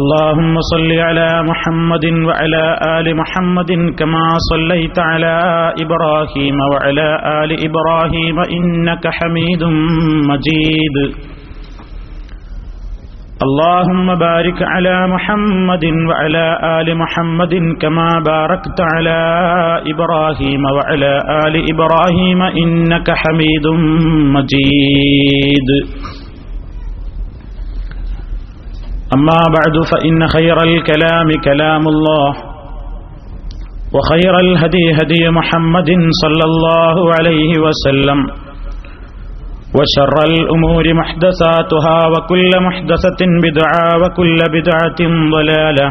اللهم صل على محمد وعلى آل محمد كما صليت على إبراهيم وعلى آل إبراهيم إنك حميد مجيد اللهم بارك على محمد وعلى آل محمد كما باركت على إبراهيم وعلى آل إبراهيم إنك حميد مجيد أما بعد فإن خير الكلام كلام الله وخير الهدي هدي محمد صلى الله عليه وسلم وشر الأمور محدثاتها وكل محدثة بدعة وكل بدعة ضلالة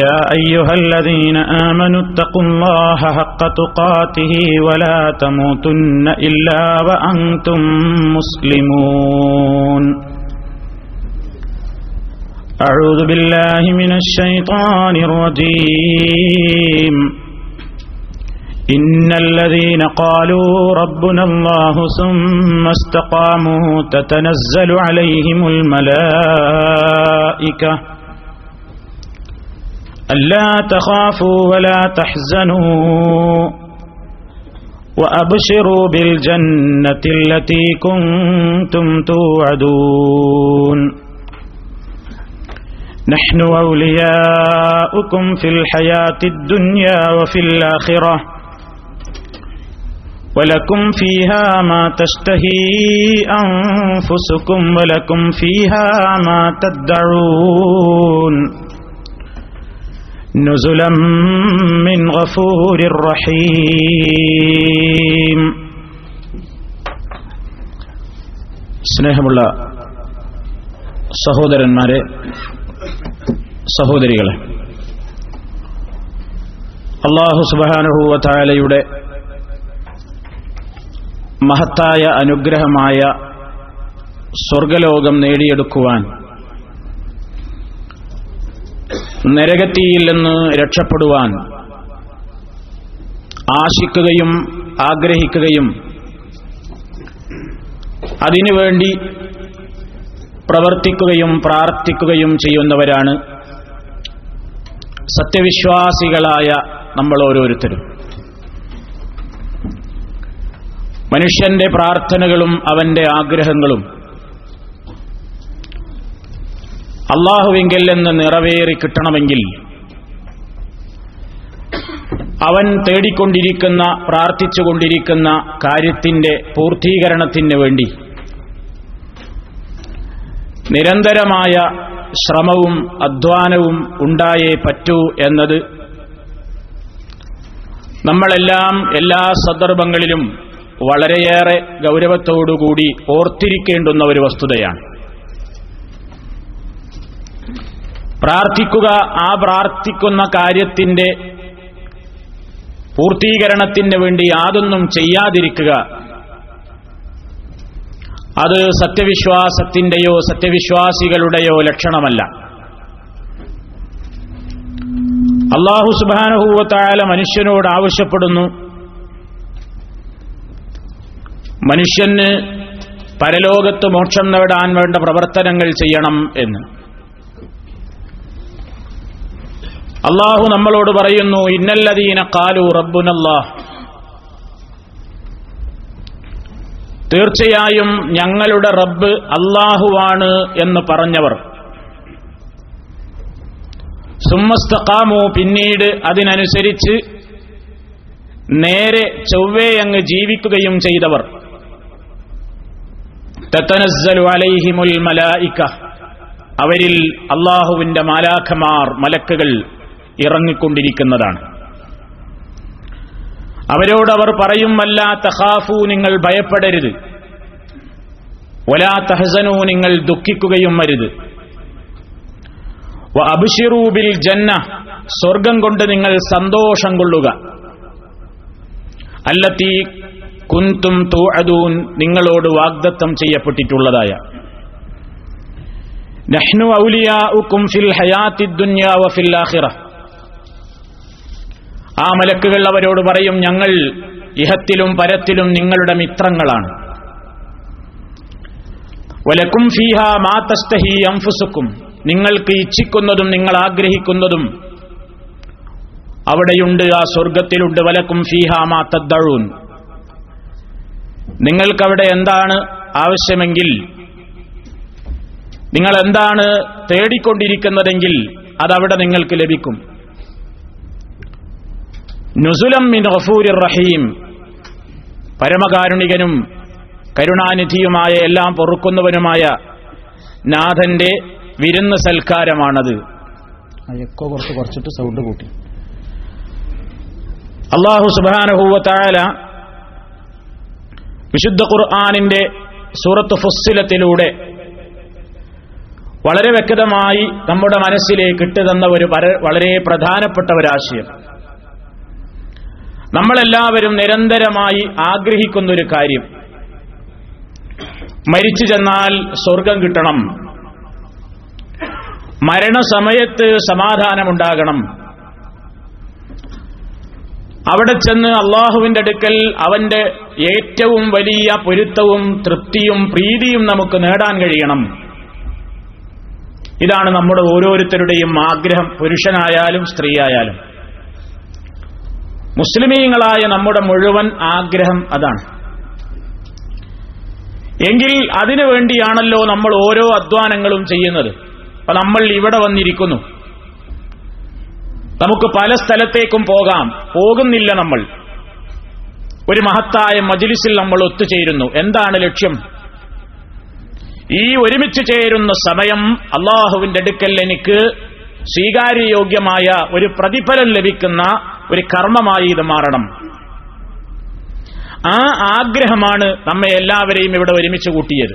يا أيها الذين آمنوا اتقوا الله حق تقاته ولا تموتن إلا وأنتم مسلمون أعوذ بالله من الشيطان الرجيم إن الذين قالوا ربنا الله ثم استقاموا تتنزل عليهم الملائكة ألا تخافوا ولا تحزنوا وأبشروا بالجنة التي كنتم توعدون نحن أولياؤكم في الحياة الدنيا وفي الآخرة ولكم فيها ما تشتهي أنفسكم ولكم فيها ما تدعون نزلا من غفور رحيم സ്നേഹം ഉള്ള സഹോദരന്മാരെ സഹോദരികളെ, അല്ലാഹു സുബ്ഹാനഹു വ തആലയുടെ മഹത്തായ അനുഗ്രഹമായ സ്വർഗലോകം നേടിയെടുക്കുവാൻ, നരകത്തിയിൽ നിന്ന് രക്ഷപ്പെടുവാൻ ആശിക്കുകയും ആഗ്രഹിക്കുകയും അതിനുവേണ്ടി പ്രവർത്തിക്കുകയും പ്രാർത്ഥിക്കുകയും ചെയ്യുന്നവരാണ് സത്യവിശ്വാസികളായ നമ്മൾ ഓരോരുത്തരും. മനുഷ്യന്റെ പ്രാർത്ഥനകളും അവന്റെ ആഗ്രഹങ്ങളും അല്ലാഹുവിങ്കൽ നിന്ന് നിറവേറി കിട്ടണമെങ്കിൽ അവൻ തേടിക്കൊണ്ടിരിക്കുന്ന, പ്രാർത്ഥിച്ചുകൊണ്ടിരിക്കുന്ന കാര്യത്തിന്റെ പൂർത്തീകരണത്തിന് വേണ്ടി നിരന്തരമായ ശ്രമവും അധ്വാനവും ഉണ്ടായേ പറ്റൂ എന്നത് നമ്മളെല്ലാം എല്ലാ സന്ദർഭങ്ങളിലും വളരെയേറെ ഗൗരവത്തോടുകൂടി ഓർത്തിരിക്കേണ്ടുന്ന ഒരു വസ്തുതയാണ്. പ്രാർത്ഥിക്കുക, ആ പ്രാർത്ഥിക്കുന്ന കാര്യത്തിന്റെ പൂർത്തീകരണത്തിന് വേണ്ടി യാതൊന്നും ചെയ്യാതിരിക്കുക, അത് സത്യവിശ്വാസത്തിന്റെയോ സത്യവിശ്വാസികളുടെയോ ലക്ഷണമല്ല. അല്ലാഹു സുബ്ഹാനഹു വ തആല മനുഷ്യനോട് ആവശ്യപ്പെടുന്നു, മനുഷ്യന് പരലോകത്ത് മോക്ഷം നേടാൻ വേണ്ട പ്രവർത്തനങ്ങൾ ചെയ്യണം എന്ന്. അല്ലാഹു നമ്മളോട് പറയുന്നു, ഇന്നല്ലദീന ഖാലൂ റബ്ബുനല്ലാഹ്, തീർച്ചയായും ഞങ്ങളുടെ റബ്ബ് അല്ലാഹുവാണ് എന്ന് പറഞ്ഞവർ, സുമ്മസ്തഖാമു, പിന്നീട് അതിനനുസരിച്ച് നേരെ ചൊവ്വേ അങ്ങ് ജീവിക്കുകയും ചെയ്തവർ, തതനസ്സലു അലൈഹിമുൽ മലായിക, അവരിൽ അല്ലാഹുവിന്റെ മാലാഖമാർ, മലക്കുകൾ ഇറങ്ങിക്കൊണ്ടിരിക്കുന്നതാണ്. അവരോടവർ പറയും, വലാ തഖാഫൂ, നിങ്ങൾ ഭയപ്പെടരുത്, വലാ തഹ്സനൂ, നിങ്ങൾ ദുഃഖിക്കുകയും അരുത്, വ അബ്ശിറൂ ബിൽ ജന്ന, സ്വർഗം കൊണ്ട് നിങ്ങൾ സന്തോഷം കൊള്ളുക, അല്ലതീ കുന്തും തൂഅദൂൻ, നിങ്ങളോട് വാഗ്ദത്തം ചെയ്യപ്പെട്ടിട്ടുള്ളതായ, നഹ്നു ഔലിയാഉകും ഫിൽ ഹയാത്തിദ് ദുനിയാ വ ഫിൽ ആഖിറ. ആ മലക്കുകൾ അവരോട് പറയും, ഞങ്ങൾ ഇഹത്തിലും പരത്തിലും നിങ്ങളുടെ മിത്രങ്ങളാണ്. വലക്കും ഫീഹാ മാ തസ്തഹി അൻഫുസുക്കും, നിങ്ങൾക്ക് ഇച്ഛിക്കുന്നതും നിങ്ങൾ ആഗ്രഹിക്കുന്നതും അവിടെയുണ്ട്, ആ സ്വർഗത്തിലുണ്ട്. വലക്കും ഫീഹാ മാ തദ്ഉൻ, നിങ്ങൾക്കവിടെ എന്താണ് ആവശ്യമെങ്കിൽ, നിങ്ങൾ എന്താണ് തേടിക്കൊണ്ടിരിക്കുന്നതെങ്കിൽ അതവിടെ നിങ്ങൾക്ക് ലഭിക്കും. നുസുലം മിൻ ഗഫൂരിർ റഹീം, പരമകാരുണികനും കരുണാനിധിയുമായ എല്ലാം പൊറുക്കുന്നവനുമായ നാഥന്റെ വിരുന്ന് സൽക്കാരമാണത്. അല്ലാഹു സുബ്ഹാനഹു വ തആല വിശുദ്ധ ഖുർആനിന്റെ സൂറത്ത് ഫുസ്സിലത്തിലൂടെ വളരെ വ്യക്തമായി നമ്മുടെ മനസ്സിലേക്ക് ഇട്ടുതന്ന ഒരു വളരെ പ്രധാനപ്പെട്ട ഒരാശയം, നമ്മളെല്ലാവരും നിരന്തരമായി ആഗ്രഹിക്കുന്നൊരു കാര്യം, മരിച്ചു ചെന്നാൽ സ്വർഗം കിട്ടണം, മരണസമയത്ത് സമാധാനമുണ്ടാകണം, അവിടെ ചെന്ന് അള്ളാഹുവിന്റെ അടുക്കൽ അവന്റെ ഏറ്റവും വലിയ പൊരുത്തവും തൃപ്തിയും പ്രീതിയും നമുക്ക് നേടാൻ കഴിയണം. ഇതാണ് നമ്മുടെ ഓരോരുത്തരുടെയും ആഗ്രഹം, പുരുഷനായാലും സ്ത്രീയായാലും. മുസ്ലിമീങ്ങളായ നമ്മുടെ മുഴുവൻ ആഗ്രഹം അതാണ്. എങ്കിൽ അതിനു വേണ്ടിയാണല്ലോ നമ്മൾ ഓരോ അധ്വാനങ്ങളും ചെയ്യുന്നത്. അപ്പം നമ്മൾ ഇവിടെ വന്നിരിക്കുന്നു, നമുക്ക് പല സ്ഥലത്തേക്കും പോകാം, പോകുന്നില്ല. നമ്മൾ ഒരു മഹത്തായ മജ്ലിസിൽ നമ്മൾ ഒത്തുചേരുന്നു. എന്താണ് ലക്ഷ്യം? ഈ ഒരുമിച്ച് ചേരുന്ന സമയം അള്ളാഹുവിന്റെ അടുക്കൽ എനിക്ക് സ്വീകാര്യയോഗ്യമായ ഒരു പ്രതിഫലം ലഭിക്കുന്ന ഒരു കർമ്മമായി ഇത് മാറണം. ആ ആഗ്രഹമാണ് നമ്മെ എല്ലാവരെയും ഇവിടെ ഒരുമിച്ച് കൂട്ടിയത്.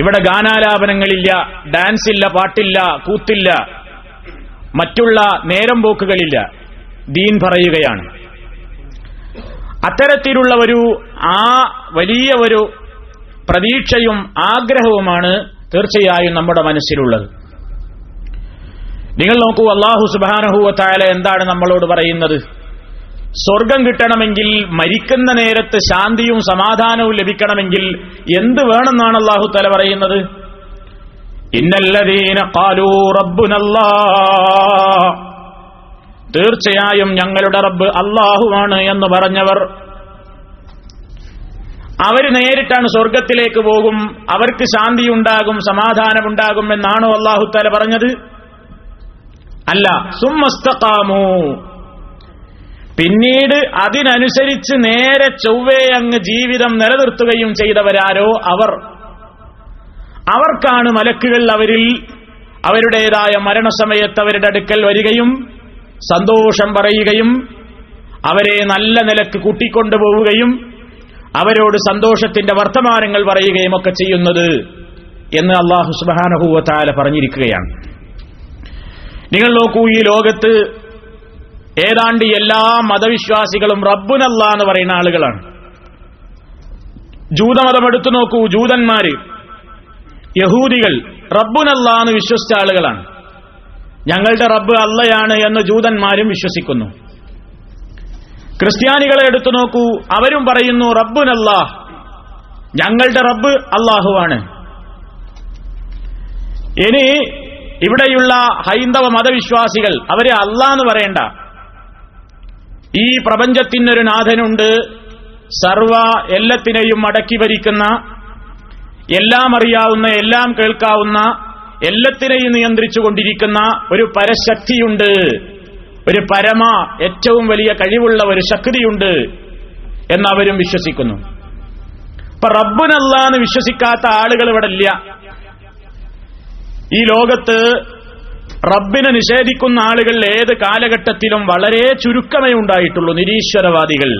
ഇവിടെ ഗാനാലാപനങ്ങളില്ല, ഡാൻസ് ഇല്ല, പാട്ടില്ല, കൂത്തില്ല, മറ്റുള്ള നേരം പോക്കുകളില്ല. ദീൻ പറയുകയാണ്. അത്തരത്തിലുള്ള ഒരു വലിയ ഒരു പ്രതീക്ഷയും ആഗ്രഹവുമാണ് തീർച്ചയായും നമ്മുടെ മനസ്സിലുള്ളത്. നിങ്ങൾ നോക്കൂ, അല്ലാഹു സുബ്ഹാനഹു വ തആല എന്താണ് നമ്മളോട് പറയുന്നത്? സ്വർഗം കിട്ടണമെങ്കിൽ, മരിക്കുന്ന നേരത്ത് ശാന്തിയും സമാധാനവും ലഭിക്കണമെങ്കിൽ എന്ത് വേണമെന്നാണ് അല്ലാഹു തആല പറയുന്നത്? ഇന്നല്ലദീന ഖാലൂ റബ്ബുനല്ലാഹ്, തീർച്ചയായും ഞങ്ങളുടെ റബ്ബ് അല്ലാഹുവാണ് എന്ന് പറഞ്ഞവർ, അവർ നേരിട്ടാണ് സ്വർഗത്തിലേക്ക് പോകും, അവർക്ക് ശാന്തിയുണ്ടാകും, സമാധാനമുണ്ടാകും എന്നാണോ അല്ലാഹു തആല പറഞ്ഞത്? അല്ല. സുമ്മസ്തഖാമു, പിന്നീട് അതിനനുസരിച്ച് നേരെ ചൊവ്വേ അങ്ങ് ജീവിതം നിലനിർത്തുകയും ചെയ്തവരാരോ അവർ, അവർക്കാണ് മലക്കുകൾ അവരിൽ അവരുടേതായ മരണസമയത്ത് അവരുടെ അടുക്കൽ വരികയും സന്തോഷം പറയുകയും അവരെ നല്ല നിലക്ക് കൂട്ടിക്കൊണ്ടുപോവുകയും അവരോട് സന്തോഷത്തിന്റെ വർത്തമാനങ്ങൾ പറയുകയും ഒക്കെ ചെയ്യുന്നത് എന്ന് അല്ലാഹു സുബ്ഹാനഹു വ തആല പറഞ്ഞിരിക്കുകയാണ്. നിങ്ങൾ നോക്കൂ, ഈ ലോകത്ത് ഏതാണ്ട് എല്ലാ മതവിശ്വാസികളും റബ്ബുനല്ല എന്ന് പറയുന്ന ആളുകളാണ്. ജൂതമതം എടുത്തു നോക്കൂ, ജൂതന്മാര്, യഹൂദികൾ റബ്ബുനല്ല എന്ന് വിശ്വസിച്ച ആളുകളാണ്. ഞങ്ങളുടെ റബ്ബ് അല്ലയാണ് എന്ന് ജൂതന്മാരും വിശ്വസിക്കുന്നു. ക്രിസ്ത്യാനികളെ എടുത്തു നോക്കൂ, അവരും പറയുന്നു റബ്ബുനല്ല, ഞങ്ങളുടെ റബ്ബ് അല്ലാഹുവാണ്. ഇനി ഇവിടെയുള്ള ഹൈന്ദവ മതവിശ്വാസികൾ, അവരെ അല്ലാഹ് എന്ന് പറയണ്ട, ഈ പ്രപഞ്ചത്തിനൊരു നാഥനുണ്ട്, സർവ എല്ലാത്തിനെയും അടക്കി ഭരിക്കുന്ന, എല്ലാം അറിയാവുന്ന, എല്ലാം കേൾക്കാവുന്ന, എല്ലാത്തിനെയും നിയന്ത്രിച്ചു കൊണ്ടിരിക്കുന്ന ഒരു പരശക്തിയുണ്ട്, ഒരു പരമ ഏറ്റവും വലിയ കഴിവുള്ള ഒരു ശക്തിയുണ്ട് എന്നവരും വിശ്വസിക്കുന്നു. അപ്പൊ റബ്ബുനല്ലാന്ന് വിശ്വസിക്കാത്ത ആളുകൾ ഇവിടെ ഇല്ല. ഈ ലോകത്ത് റബ്ബിനെ നിഷേധിക്കുന്ന ആളുകൾ ഏത് കാലഘട്ടത്തിലും വളരെ ചുരുക്കമേ ഉണ്ടായിട്ടുള്ളൂ. നിരീശ്വരവാദികൾ,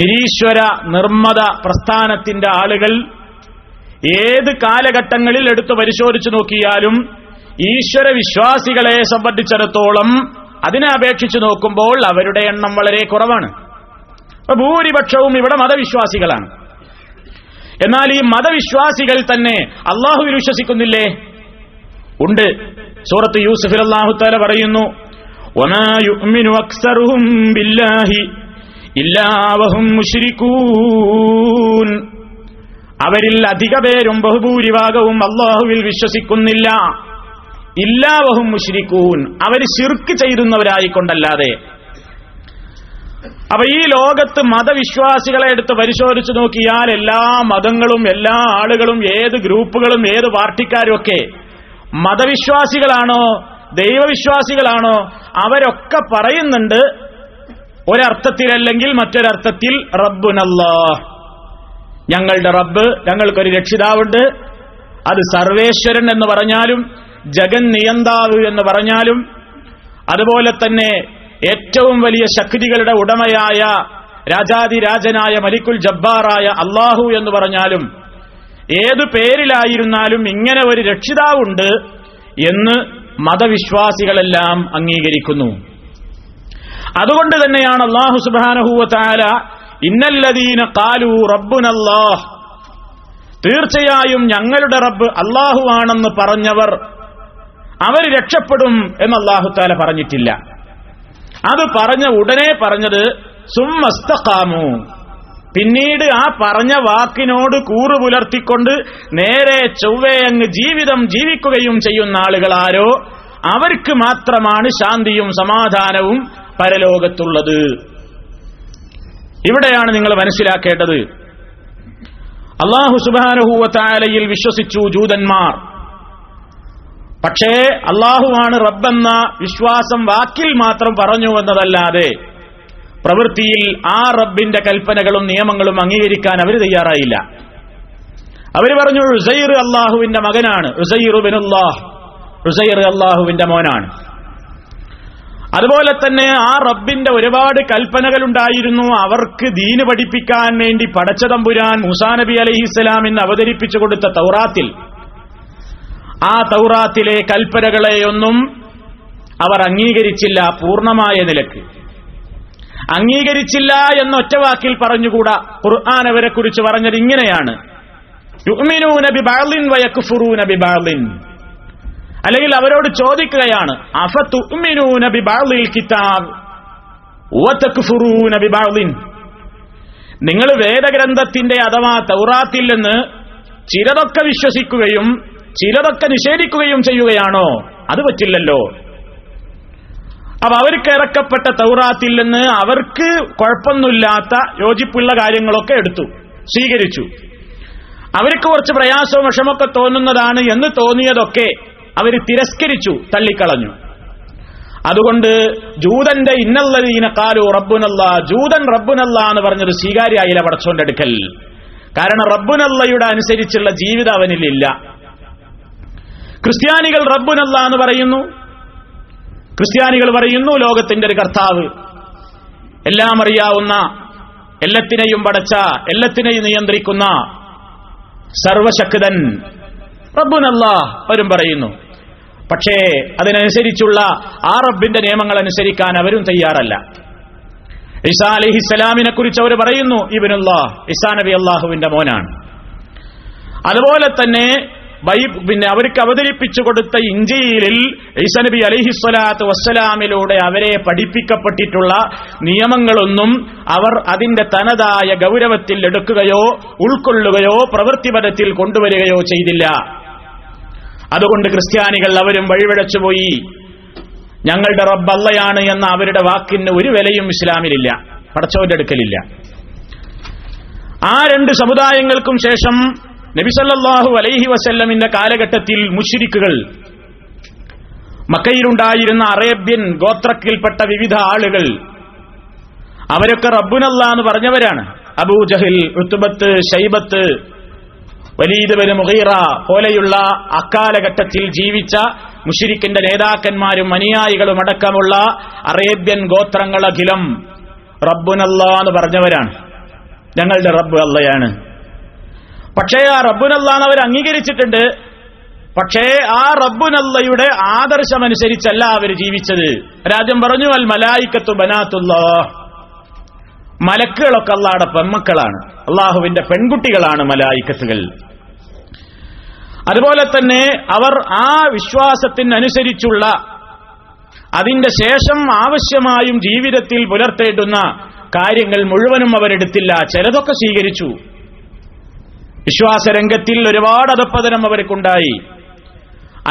നിരീശ്വര നിർമ്മത പ്രസ്ഥാനത്തിന്റെ ആളുകൾ ഏത് കാലഘട്ടങ്ങളിൽ എടുത്തു പരിശോധിച്ചു നോക്കിയാലും ഈശ്വര വിശ്വാസികളെ സംബന്ധിച്ചിടത്തോളം അതിനെ അപേക്ഷിച്ചു നോക്കുമ്പോൾ അവരുടെ എണ്ണം വളരെ കുറവാണ്. ഭൂരിപക്ഷവും ഇവിടെ മതവിശ്വാസികളാണ്. എന്നാൽ ഈ മതവിശ്വാസികൾ തന്നെ അല്ലാഹുവിൽ വിശ്വസിക്കുന്നില്ലേ? ഉണ്ട്. സൂറത്ത് യൂസഫിൽ അല്ലാഹു തആല പറയുന്നു, വമാ യുഅ്മിനു അക്സറുഹും ബില്ലാഹി ഇല്ലാ വഹും മുശ്രികൂൻ, അവരിൽ അധിക പേരും ബഹുഭൂരിഭാഗവും അല്ലാഹുവിൽ വിശ്വസിക്കുന്നില്ല. ഇല്ലാവഹും മുശ്രിക്കൂൻ, അവർ ശിർക്ക് ചെയ്യുന്നവരായിക്കൊണ്ടല്ലാതെ. അപ്പൊ ഈ ലോകത്ത് മതവിശ്വാസികളെ എടുത്ത് പരിശോധിച്ചു നോക്കിയാൽ എല്ലാ മതങ്ങളും എല്ലാ ആളുകളും ഏത് ഗ്രൂപ്പുകളും ഏത് പാർട്ടിക്കാരും ഒക്കെ മതവിശ്വാസികളാണോ ദൈവവിശ്വാസികളാണോ അവരൊക്കെ പറയുന്നുണ്ട് ഒരർത്ഥത്തിലല്ലെങ്കിൽ മറ്റൊരർത്ഥത്തിൽ റബ്ബുനല്ലാഹ്, ഞങ്ങളുടെ റബ്ബ്, ഞങ്ങൾക്കൊരു രക്ഷിതാവുണ്ട്. അത് സർവേശ്വരൻ എന്ന് പറഞ്ഞാലും ജഗൻ നിയന്താവ് എന്ന് പറഞ്ഞാലും അതുപോലെ തന്നെ ഏറ്റവും വലിയ ശക്തികളുടെ ഉടമയായ രാജാതിരാജനായ മലിക്കുൽ ജബ്ബാറായ അള്ളാഹു എന്ന് പറഞ്ഞാലും ഏതു പേരിലായിരുന്നാലും ഇങ്ങനെ ഒരു രക്ഷിതാവുണ്ട് എന്ന് മതവിശ്വാസികളെല്ലാം അംഗീകരിക്കുന്നു. അതുകൊണ്ട് തന്നെയാണ് അള്ളാഹു സുബ്ഹാനഹു വ തആല ഇന്നല്ലദീന ഖാലൂ റബ്ബുനല്ലാഹ്, തീർച്ചയായും ഞങ്ങളുടെ റബ്ബ് അള്ളാഹു ആണെന്ന് പറഞ്ഞവർ അവർ രക്ഷപ്പെടും എന്ന് അള്ളാഹു തആല പറഞ്ഞിട്ടില്ല. അത് പറഞ്ഞ ഉടനെ പറഞ്ഞത് സുമ്മസ്തഖാമു, പിന്നീട് ആ പറഞ്ഞ വാക്കിനോട് കൂറ് പുലർത്തിക്കൊണ്ട് നേരെ ചൊവ്വയങ്ങ് ജീവിതം ജീവിക്കുകയും ചെയ്യുന്ന ആളുകളാരോ അവർക്ക് മാത്രമാണ് ശാന്തിയും സമാധാനവും പരലോകത്തുള്ളത്. ഇവിടെയാണ് നിങ്ങൾ മനസ്സിലാക്കേണ്ടത്. അല്ലാഹു സുബ്ഹാനഹു വ തആലയിൽ വിശ്വസിച്ചു ജൂതന്മാർ. പക്ഷേ അല്ലാഹുവാണ് റബ്ബെന്ന വിശ്വാസം വാക്കിൽ മാത്രം പറഞ്ഞു എന്നതല്ലാതെ പ്രവൃത്തിയിൽ ആ റബ്ബിന്റെ കൽപ്പനകളും നിയമങ്ങളും അംഗീകരിക്കാൻ അവർ തയ്യാറായില്ല. അവർ പറഞ്ഞു ഉസൈർ അല്ലാഹുവിന്റെ മകനാണ്, ഉസൈർ ഇബ്നുല്ലാഹ്, ഉസൈർ അല്ലാഹുവിന്റെ മോനാണ്. അതുപോലെ തന്നെ ആ റബ്ബിന്റെ ഒരുപാട് കൽപ്പനകളുണ്ടായിരുന്നു അവർക്ക് ദീന് പഠിപ്പിക്കാൻ വേണ്ടി പടച്ച തമ്പുരാൻ മൂസാ നബി അലൈഹിസ്സലാമിന് അവതരിപ്പിച്ചു കൊടുത്ത തൗറാത്തിൽ. ആ തൗറാത്തിലെ കൽപ്പനകളെയൊന്നും അവർ അംഗീകരിച്ചില്ല. പൂർണ്ണമായ നിലക്ക് അംഗീകരിച്ചില്ല എന്ന ഒറ്റവാക്കിൽ പറഞ്ഞുകൂടാ. ഖുർആൻ അവരെ കുറിച്ച് പറഞ്ഞത് ഇങ്ങനെയാണ്, യുഅ്മിനൂന ബിബഅളിൻ വയക്ഫുറൂന ബിബഅളിൻ. അല്ലെങ്കിൽ അവരോട് ചോദിക്കുകയാണ് അഫതുഅ്മിനൂന ബിബഅളിൽ കിതാബ് വതക്ഫുറൂന ബിബഅളിൻ, നിങ്ങൾ വേദഗ്രന്ഥത്തിന്റെ അഥവാ തൗറാത്തിൽ നിന്ന് ചിലതൊക്കെ വിശ്വസിക്കുകയും ചിലതൊക്കെ നിഷേധിക്കുകയും ചെയ്യുകയാണോ? അത് പറ്റില്ലല്ലോ. അപ്പൊ അവർക്ക് ഇറക്കപ്പെട്ട തൗറാത്തിൽ നിന്ന് അവർക്ക് കുഴപ്പമൊന്നുമില്ലാത്ത യോജിപ്പുള്ള കാര്യങ്ങളൊക്കെ എടുത്തു സ്വീകരിച്ചു. അവർക്ക് കുറച്ച് പ്രയാസവും വിഷമൊക്കെ തോന്നുന്നതാണ് എന്ന് തോന്നിയതൊക്കെ അവർ തിരസ്കരിച്ചു, തള്ളിക്കളഞ്ഞു. അതുകൊണ്ട് ജൂതന്റെ ഇന്നല്ലദീന ഖാലൂ റബ്ബുനല്ലാ, ജൂതൻ റബ്ബുനല്ലാ എന്ന് പറഞ്ഞൊരു സ്വീകാര്യായില്ല പടച്ചോന്റെ അടുക്കൽ. കാരണം റബ്ബുനല്ലയുടെ അനുസരിച്ചുള്ള ജീവിതം അവനിലില്ല. ക്രിസ്ത്യാനികൾ റബ്ബുനല്ലാ എന്ന് പറയുന്നു. ക്രിസ്ത്യാനികൾ പറയുന്നു ലോകത്തിന്റെ ഒരു കർത്താവ്, എല്ലാം അറിയാവുന്ന, എല്ലാത്തിനെയും പടച്ച, എല്ലാത്തിനെയും നിയന്ത്രിക്കുന്ന സർവശക്തൻ റബ്ബുനല്ലാ അവരും പറയുന്നു. പക്ഷേ അതിനനുസരിച്ചുള്ള ആ റബ്ബിന്റെ നിയമങ്ങൾ അനുസരിക്കാൻ അവരും തയ്യാറല്ല. ഈസാ അലൈഹിസ്സലാമിനെ കുറിച്ച് അവർ പറയുന്നു ഇബ്നുല്ലാഹ്, ഈസാ നബി അല്ലാഹുവിന്റെ മോനാണ്. അതുപോലെ തന്നെ പിന്നെ അവർക്ക് അവതരിപ്പിച്ചു കൊടുത്ത ഇഞ്ചീലിൽ ഈസാ നബി അലൈഹിസ്സലാത്തു വസ്സലാമിലൂടെ അവരെ പഠിപ്പിക്കപ്പെട്ടിട്ടുള്ള നിയമങ്ങളൊന്നും അവർ അതിന്റെ തനതായ ഗൗരവത്തിൽ എടുക്കുകയോ ഉൾക്കൊള്ളുകയോ പ്രവൃത്തിപഥത്തിൽ കൊണ്ടുവരികയോ ചെയ്തില്ല. അതുകൊണ്ട് ക്രിസ്ത്യാനികൾ അവരും വഴിപിഴച്ചുപോയി. ഞങ്ങളുടെ റബ്ബ് അള്ളയാണ് എന്ന അവരുടെ വാക്കിന് ഒരു വിലയും ഇസ്ലാമിലില്ല, പടച്ചവന്റെ അടുക്കലില്ല. ആ രണ്ട് സമുദായങ്ങൾക്കും ശേഷം നബി സല്ലല്ലാഹു അലൈഹി വസല്ലമിന്റെ കാലഘട്ടത്തിൽ മുശ്രിക്കുകൾ, മക്കയിലുണ്ടായിരുന്ന അറേബ്യൻ ഗോത്രത്തിൽപ്പെട്ട വിവിധ ആളുകൾ, അവരൊക്കെ റബ്ബുനല്ലാഹ് എന്ന് പറഞ്ഞവരാണ്. Abu Jahl, Utbah, Shaybah, Walid bin Mughira പോലെയുള്ള അക്കാലഘട്ടത്തിൽ ജീവിച്ച മുശ്രിക്കിന്റെ നേതാക്കന്മാരും അനുയായികളും അടക്കമുള്ള അറേബ്യൻ ഗോത്രങ്ങളഖിലം റബ്ബുനല്ലാഹ് എന്ന് പറഞ്ഞവരാണ്. ഞങ്ങളുടെ റബ്ബ് അള്ളയാണ്. പക്ഷേ ആ റബ്ബുനല്ലാഹ് അവർ അംഗീകരിച്ചിട്ടുണ്ട്. പക്ഷേ ആ റബ്ബുനല്ലയുടെ ആദർശമനുസരിച്ചല്ല അവർ ജീവിച്ചത്. രാജ്യം പറഞ്ഞു അൽ മലായിക്കത്തു ബനാത്തുല്ലാഹ്, മലക്കുകളൊക്കെ അള്ളാഹുവിന്റെ പെൺമക്കളാണ്, അള്ളാഹുവിന്റെ പെൺകുട്ടികളാണ് മലായിക്കത്തുകൾ. അതുപോലെ തന്നെ അവർ ആ വിശ്വാസത്തിനനുസരിച്ചുള്ള അതിന്റെ ശേഷം ആവശ്യമായും ജീവിതത്തിൽ പുലർത്തേണ്ടുന്ന കാര്യങ്ങൾ മുഴുവനും അവരെടുത്തില്ല, ചിലതൊക്കെ സ്വീകരിച്ചു. വിശ്വാസ രംഗത്തിൽ ഒരുപാട് അധപ്പതനം അവർക്കുണ്ടായി.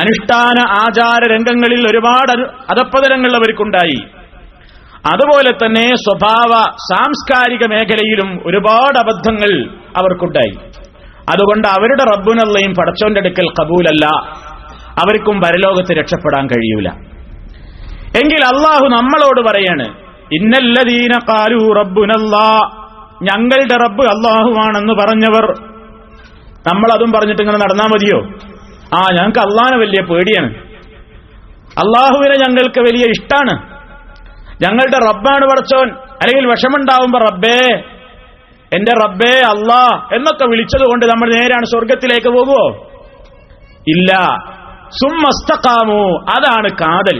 അനുഷ്ഠാന ആചാര രംഗങ്ങളിൽ ഒരുപാട് അധപ്പതനങ്ങൾ അവർക്കുണ്ടായി. അതുപോലെ തന്നെ സ്വഭാവ സാംസ്കാരിക മേഖലയിലും ഒരുപാട് അബദ്ധങ്ങൾ അവർക്കുണ്ടായി. അതുകൊണ്ട് അവരുടെ റബ്ബുനല്ലയും പടച്ചോന്റെ അടുക്കൽ കബൂലല്ല, അവർക്കും പരലോകത്ത് രക്ഷപ്പെടാൻ കഴിയൂല. എങ്കിൽ അള്ളാഹു നമ്മളോട് പറയാണ്, ഇന്നല്ലദീന ഖാലൂ റബ്ബുനല്ലാ, ഞങ്ങളുടെ റബ്ബ് അള്ളാഹുവാണെന്ന് പറഞ്ഞവർ. നമ്മളതും പറഞ്ഞിട്ട് ഇങ്ങനെ നടന്നാൽ മതിയോ? ഞങ്ങൾക്ക് അള്ളാഹുവിനെ വലിയ പേടിയാണ്, അള്ളാഹുവിനെ ഞങ്ങൾക്ക് വലിയ ഇഷ്ടമാണ്, ഞങ്ങളുടെ റബ്ബാണ് പടച്ചോൻ. അല്ലെങ്കിൽ വിഷമുണ്ടാവുമ്പോ റബ്ബേ, എന്റെ റബ്ബേ, അള്ളാ എന്നൊക്കെ വിളിച്ചത് കൊണ്ട് നമ്മൾ നേരാണ് സ്വർഗത്തിലേക്ക് പോകുവോ? ഇല്ല. സുമ്മസ്തഖാമു, അതാണ് കാതൽ.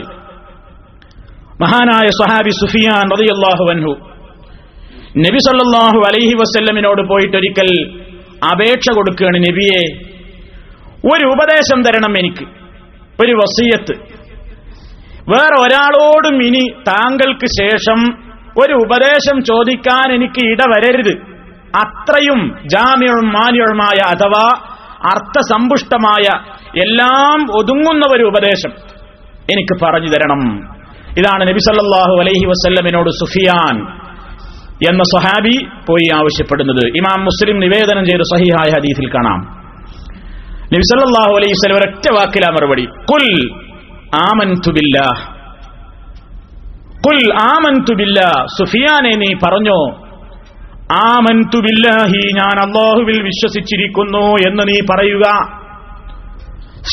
മഹാനായ സഹാബി സുഫിയാൻ റളിയല്ലാഹു അൻഹു നബി സല്ലല്ലാഹു അലൈഹി വസല്ലമിനോട് പോയിട്ടൊരിക്കൽ അപേക്ഷ കൊടുക്കുകയാണ്, നബിയെ ഒരു ഉപദേശം തരണം, എനിക്ക് ഒരു വസിയത്ത്, വേറെ ഒരാളോടും ഇനി താങ്കൾക്ക് ശേഷം ഒരു ഉപദേശം ചോദിക്കാൻ എനിക്ക് ഇടവരരുത്, അത്രയും ജാമിഉൽ മാനിഉമായ അഥവാ അർത്ഥസമ്പുഷ്ടമായ എല്ലാം ഒതുങ്ങുന്ന ഒരു ഉപദേശം എനിക്ക് പറഞ്ഞു തരണം. ഇതാണ് നബി സല്ലല്ലാഹു അലൈഹി വസല്ലമിനോട് സുഫിയാൻ എന്ന സ്വഹാബി പോയി ആവശ്യപ്പെടുന്നത്. ഇമാം മുസ്ലിം നിവേദനം ചെയ്ത സഹിഹായ ഹദീസിൽ കാണാം. നബി സല്ലല്ലാഹു അലൈഹി വസല്ലം ഒരൊറ്റ വാക്കിലാ മറുപടി, ഖുൽ ആമന്തു ബില്ലാഹ്, ഖുൽ ആമന്തു ബില്ലാഹ്. സുഫിയാനെ നീ പറഞ്ഞോ, ആമന്തു ബില്ലാഹി, ഞാൻ അല്ലാഹുവിൽ വിശ്വസിച്ചിരിക്കുന്നു എന്ന് നീ പറയുക.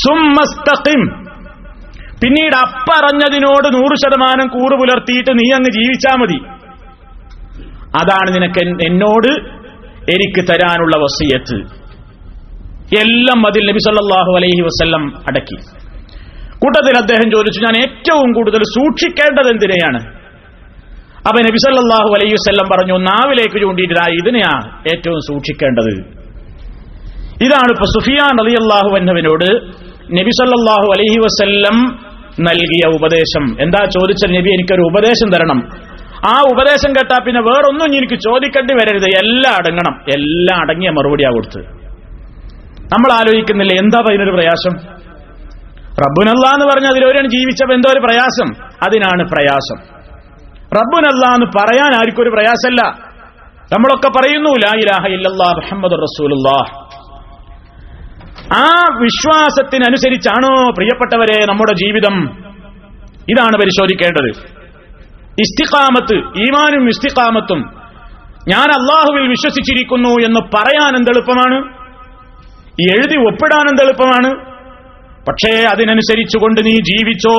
സുമ്മസ്തഖിം, പിന്നീട് അപ്പറഞ്ഞതിനോട് 100% കൂറ് പുലർത്തിയിട്ട് നീ അങ്ങ് ജീവിച്ചാൽ മതി. അതാണ് നിനക്ക് എന്നോട് എനിക്ക് തരാനുള്ള വസിയത്ത്. എല്ലാം അതിൽ നബി സല്ലല്ലാഹു അലൈഹി വസല്ലം അടക്കി. കൂട്ടത്തിൽ അദ്ദേഹം ചോദിച്ചു, ഞാൻ ഏറ്റവും കൂടുതൽ സൂക്ഷിക്കേണ്ടത് എന്തിനെയാണ്? അപ്പൊ നബി സല്ലല്ലാഹു അലൈഹി വസല്ലം പറഞ്ഞു, നാവിലേക്ക് ചൂണ്ടിയിട്ട് ഇതിനെയാ ഏറ്റവും സൂക്ഷിക്കേണ്ടത്. ഇതാണ് ഇപ്പൊ സുഫിയാൻ റളിയല്ലാഹു അൻഹുവിനോട് നബി സല്ലല്ലാഹു അലൈഹി വസല്ലം നൽകിയ ഉപദേശം. എന്താ ചോദിച്ചത്? നബി, എനിക്കൊരു ഉപദേശം തരണം, ആ ഉപദേശം കേട്ടാ പിന്നെ വേറൊന്നും എനിക്ക് ചോദിക്കേണ്ടി വരരുത്, എല്ലാം അടങ്ങണം. എല്ലാം അടങ്ങിയ മറുപടിയാ കൊടുത്തത്. നമ്മൾ ആലോചിക്കുന്നില്ല എന്താ അതിനൊരു പ്രയാസം? റബ്ബുനല്ലാ എന്ന് പറഞ്ഞ അതിലൊരാണ് ജീവിച്ചപ്പോൾ എന്തോ ഒരു പ്രയാസം, അതിനാണ് പ്രയാസം. റബ്ബുനല്ലാ എന്ന് പറയാൻ ആർക്കും ഒരു പ്രയാസമല്ല, നമ്മളൊക്കെ പറയുന്നു ലാ ഇലാഹ ഇല്ലല്ലാഹ് മുഹമ്മദുർ റസൂലുള്ളാഹ്. ആ വിശ്വാസത്തിനനുസരിച്ചാണോ പ്രിയപ്പെട്ടവരെ നമ്മുടെ ജീവിതം? ഇതാണ് പരിശോധിക്കേണ്ടത്. ഇസ്തിഖാമത്ത്, ഈമാനും ഇസ്തിഖാമത്തും. ഞാൻ അല്ലാഹുവിൽ വിശ്വസിച്ചിരിക്കുന്നു എന്ന് പറയാൻ എന്തെളുപ്പമാണ്, എഴുതി ഒപ്പിടാൻ എന്തെളുപ്പമാണ്, പക്ഷേ അതിനനുസരിച്ചുകൊണ്ട് നീ ജീവിച്ചോ?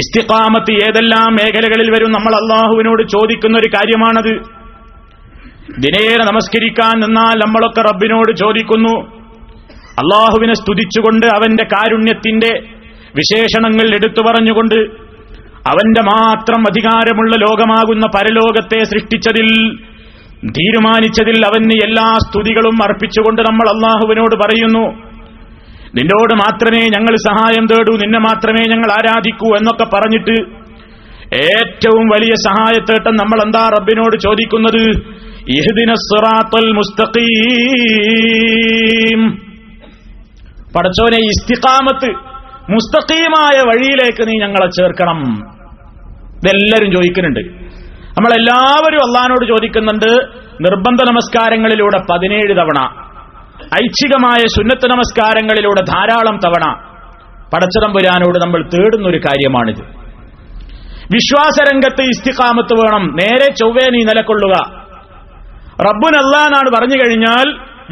ഇസ്തിഖാമത്ത് ഏതെല്ലാം മേഖലകളിൽ വരും? നമ്മൾ അല്ലാഹുവിനോട് ചോദിക്കുന്ന ഒരു കാര്യമാണത്. ദിനേന നമസ്കരിക്കാൻ നിന്നാൽ നമ്മളൊക്കെ റബ്ബിനോട് ചോദിക്കുന്നു, അല്ലാഹുവിനെ സ്തുതിച്ചുകൊണ്ട് അവന്റെ കാരുണ്യത്തിന്റെ വിശേഷണങ്ങൾ എടുത്തു പറഞ്ഞുകൊണ്ട്, അവന്റെ മാത്രം അധികാരമുള്ള ലോകമാകുന്ന പരലോകത്തെ സൃഷ്ടിച്ചതിൽ, തീരുമാനിച്ചതിൽ അവന് എല്ലാ സ്തുതികളും അർപ്പിച്ചുകൊണ്ട് നമ്മൾ അല്ലാഹുവിനോട് പറയുന്നു, നിന്നോട് മാത്രമേ ഞങ്ങൾ സഹായം തേടൂ, നിന്നെ മാത്രമേ ഞങ്ങൾ ആരാധിക്കൂ എന്നൊക്കെ പറഞ്ഞിട്ട് ഏറ്റവും വലിയ സഹായത്തേട്ടം നമ്മൾ എന്താ റബ്ബിനോട് ചോദിക്കുന്നത്? ഇഹ്ദിനസ് സിറാത്തൽ മുസ്തഖീം, പടച്ചോനെ ഇസ്തിഖാമത്ത്, മുസ്തഖീമായ വഴിയിലേക്ക് നീ ഞങ്ങളെ ചേർക്കണം. ഇതെല്ലാവരും ചോദിക്കുന്നുണ്ട്. നമ്മളെല്ലാവരും അള്ളാഹുവിനോട് ചോദിക്കുന്നുണ്ട്. നിർബന്ധ നമസ്കാരങ്ങളിലൂടെ 17 തവണ, ഐച്ഛികമായ സുന്നത്ത് നമസ്കാരങ്ങളിലൂടെ ധാരാളം തവണ പടച്ചതമ്പുരാനോട് നമ്മൾ തേടുന്നൊരു കാര്യമാണിത്. വിശ്വാസരംഗത്ത് ഇസ്തിഖാമത്ത് വേണം, നേരെ ചൊവ്വേ നീ നിലകൊള്ളുക. റബ്ബുനല്ലാഹ് എന്നാണ് പറഞ്ഞു കഴിഞ്ഞാൽ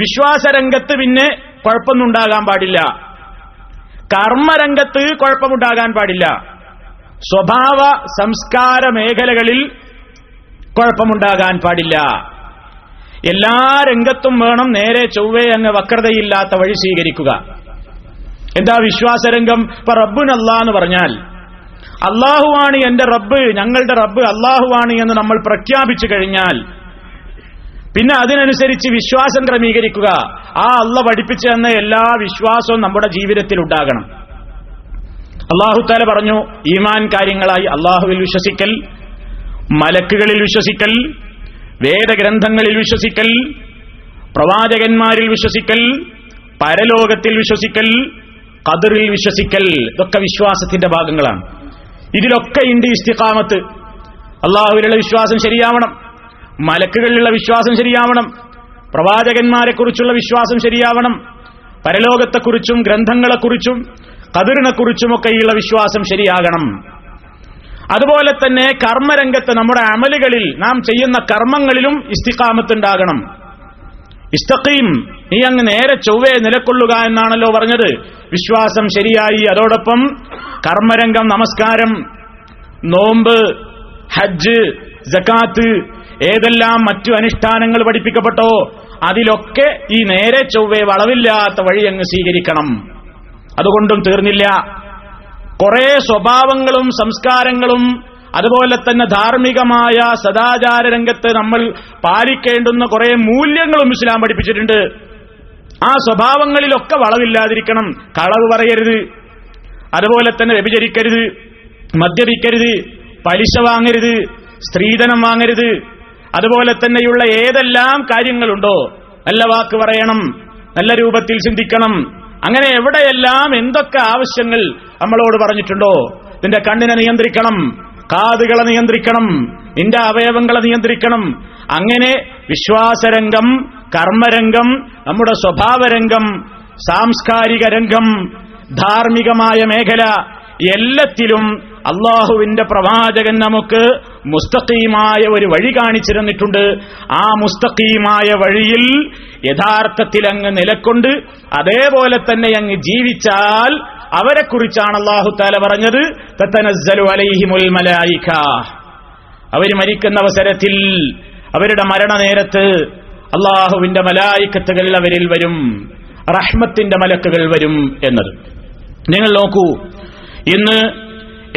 വിശ്വാസരംഗത്ത് പിന്നെ കുഴപ്പമൊന്നുണ്ടാകാൻ പാടില്ല, കർമ്മരംഗത്ത് കുഴപ്പമുണ്ടാകാൻ പാടില്ല, സ്വഭാവ സംസ്കാര മേഖലകളിൽ കുഴപ്പമുണ്ടാകാൻ പാടില്ല. എല്ലാ രംഗത്തും വേണം നേരെ ചൊവ്വേ അങ്ങ് വക്രതയില്ലാത്ത വഴി സ്വീകരിക്കുക. എന്താ വിശ്വാസരംഗം? ഇപ്പൊ റബ്ബുനല്ലാഹ് എന്ന് പറഞ്ഞാൽ അള്ളാഹുവാണ് എന്റെ റബ്ബ്, ഞങ്ങളുടെ റബ്ബ് അള്ളാഹുവാണ് എന്ന് നമ്മൾ പ്രഖ്യാപിച്ചു കഴിഞ്ഞാൽ പിന്നെ അതിനനുസരിച്ച് വിശ്വാസം ക്രമീകരിക്കുക. ആ അള്ള പഠിപ്പിച്ചു തന്ന എല്ലാ വിശ്വാസവും നമ്മുടെ ജീവിതത്തിൽ ഉണ്ടാകണം. അള്ളാഹു തആല പറഞ്ഞു, ഈമാൻ കാര്യങ്ങളായി അള്ളാഹുവിൽ വിശ്വസിക്കൽ, മലക്കുകളിൽ വിശ്വസിക്കൽ, വേദഗ്രന്ഥങ്ങളിൽ വിശ്വസിക്കൽ, പ്രവാചകന്മാരിൽ വിശ്വസിക്കൽ, പരലോകത്തിൽ വിശ്വസിക്കൽ, ഖദറിൽ വിശ്വസിക്കൽ, ഇതൊക്കെ വിശ്വാസത്തിന്റെ ഭാഗങ്ങളാണ്. ഇതിലൊക്കെ ഉണ്ട് ഇസ്തിഖാമത്ത്. അള്ളാഹുവിലുള്ള വിശ്വാസം ശരിയാവണം, മലക്കുകളിലുള്ള വിശ്വാസം ശരിയാവണം, പ്രവാചകന്മാരെ കുറിച്ചുള്ള വിശ്വാസം ശരിയാവണം, പരലോകത്തെക്കുറിച്ചും ഗ്രന്ഥങ്ങളെക്കുറിച്ചും ഖദറിനെക്കുറിച്ചുമൊക്കെയുള്ള വിശ്വാസം ശരിയാകണം. അതുപോലെ തന്നെ കർമ്മരംഗത്ത് നമ്മുടെ അമലുകളിൽ നാം ചെയ്യുന്ന കർമ്മങ്ങളിലും ഇസ്തിഖാമത്തുണ്ടാകണം. ഇസ്തഖീം, നീ അങ്ങ് നേരെ ചൊവ്വേ നിലക്കൊള്ളുക എന്നാണല്ലോ പറഞ്ഞത്. വിശ്വാസം ശരിയായി, അതോടൊപ്പം കർമ്മരംഗം, നമസ്കാരം, നോമ്പ്, ഹജ്ജ്, സക്കാത്ത്, ഏതെല്ലാം മറ്റു അനുഷ്ഠാനങ്ങൾ പഠിപ്പിക്കപ്പെട്ടോ അതിലൊക്കെ ഈ നേരെ ചൊവ്വേ വളവില്ലാത്ത വഴി അങ്ങ് സ്വീകരിക്കണം. അതുകൊണ്ടും തീർന്നില്ല. കുറെ സ്വഭാവങ്ങളും സംസ്കാരങ്ങളും അതുപോലെ തന്നെ ധാർമ്മികമായ സദാചാര രംഗത്ത് നമ്മൾ പാലിക്കേണ്ടുന്ന കുറെ മൂല്യങ്ങളും ഇസ്ലാം പഠിപ്പിച്ചിട്ടുണ്ട്. ആ സ്വഭാവങ്ങളിലൊക്കെ വളവില്ലാതിരിക്കണം. കളവ് പറയരുത്, അതുപോലെ തന്നെ വ്യഭിചരിക്കരുത്, മദ്യപിക്കരുത്, പലിശ വാങ്ങരുത്, സ്ത്രീധനം വാങ്ങരുത്, അതുപോലെ തന്നെയുള്ള ഏതെല്ലാം കാര്യങ്ങളുണ്ടോ നല്ല വാക്ക് പറയണം, നല്ല രൂപത്തിൽ ചിന്തിക്കണം. അങ്ങനെ എവിടെയെല്ലാം എന്തൊക്കെ ആവശ്യങ്ങൾ നമ്മളോട് പറഞ്ഞിട്ടുണ്ടോ, നിന്റെ കണ്ണിനെ നിയന്ത്രിക്കണം, കാതുകളെ നിയന്ത്രിക്കണം, നിന്റെ അവയവങ്ങളെ നിയന്ത്രിക്കണം. അങ്ങനെ വിശ്വാസരംഗം, കർമ്മരംഗം, നമ്മുടെ സ്വഭാവരംഗം, സാംസ്കാരിക രംഗം, ധാർമ്മികമായ മേഖല, എല്ലാത്തിലും അള്ളാഹുവിന്റെ പ്രവാചകൻ നമുക്ക് മുസ്തഖീമായ ഒരു വഴി കാണിച്ചിരുന്നിട്ടുണ്ട്. ആ മുസ്തഖീമായ വഴിയിൽ യഥാർത്ഥത്തിൽ അങ്ങ് നിലകൊണ്ട് അതേപോലെ തന്നെ അങ്ങ് ജീവിച്ചാൽ അവരെക്കുറിച്ചാണ് അല്ലാഹു തആല പറഞ്ഞത്, തതനസ്സലു അലൈഹിമുൽ മലായിക, അവർ മരിക്കുന്ന അവസരത്തിൽ, അവരുടെ മരണനേരത്ത് അല്ലാഹുവിന്റെ മലായികത്തുകൾ അവരിൽ വരും, റഹ്മത്തിന്റെ മലക്കുകൾ വരും എന്നത്. നിങ്ങൾ നോക്കൂ, ഇന്ന്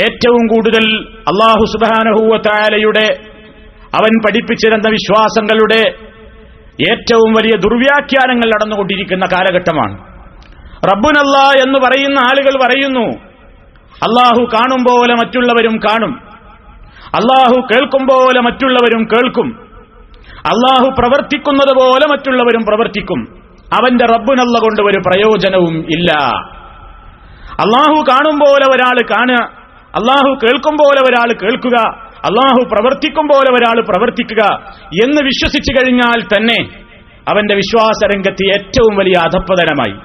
ഏറ്റവും കൂടുതൽ അല്ലാഹു സുബ്ഹാനഹു വ തആലയുടെ അവൻ പഠിപ്പിച്ചിരുന്ന വിശ്വാസങ്ങളുടെ ഏറ്റവും വലിയ ദുർവ്യാഖ്യാനങ്ങൾ നടന്നുകൊണ്ടിരിക്കുന്ന കാലഘട്ടമാണ്. റബ്ബുനല്ലാ എന്ന് പറയുന്ന ആളുകൾ പറയുന്നു അല്ലാഹു കാണും പോലെ മറ്റുള്ളവരും കാണും, അല്ലാഹു കേൾക്കും പോലെ മറ്റുള്ളവരും കേൾക്കും, അല്ലാഹു പ്രവർത്തിക്കുന്നത് പോലെ മറ്റുള്ളവരും പ്രവർത്തിക്കും. അവന്റെ റബ്ബുനല്ല കൊണ്ട് ഒരു പ്രയോജനവും ഇല്ല. അല്ലാഹു കാണും പോലെ ഒരാൾ കാണുക, അല്ലാഹു കേൾക്കും പോലെ ഒരാൾ കേൾക്കുക, അല്ലാഹു പ്രവർത്തിക്കും പോലെ ഒരാൾ പ്രവർത്തിക്കുക എന്ന് വിശ്വസിച്ചു കഴിഞ്ഞാൽ തന്നെ അവന്റെ വിശ്വാസരംഗത്ത് ഏറ്റവും വലിയ അധപ്പതനമായി,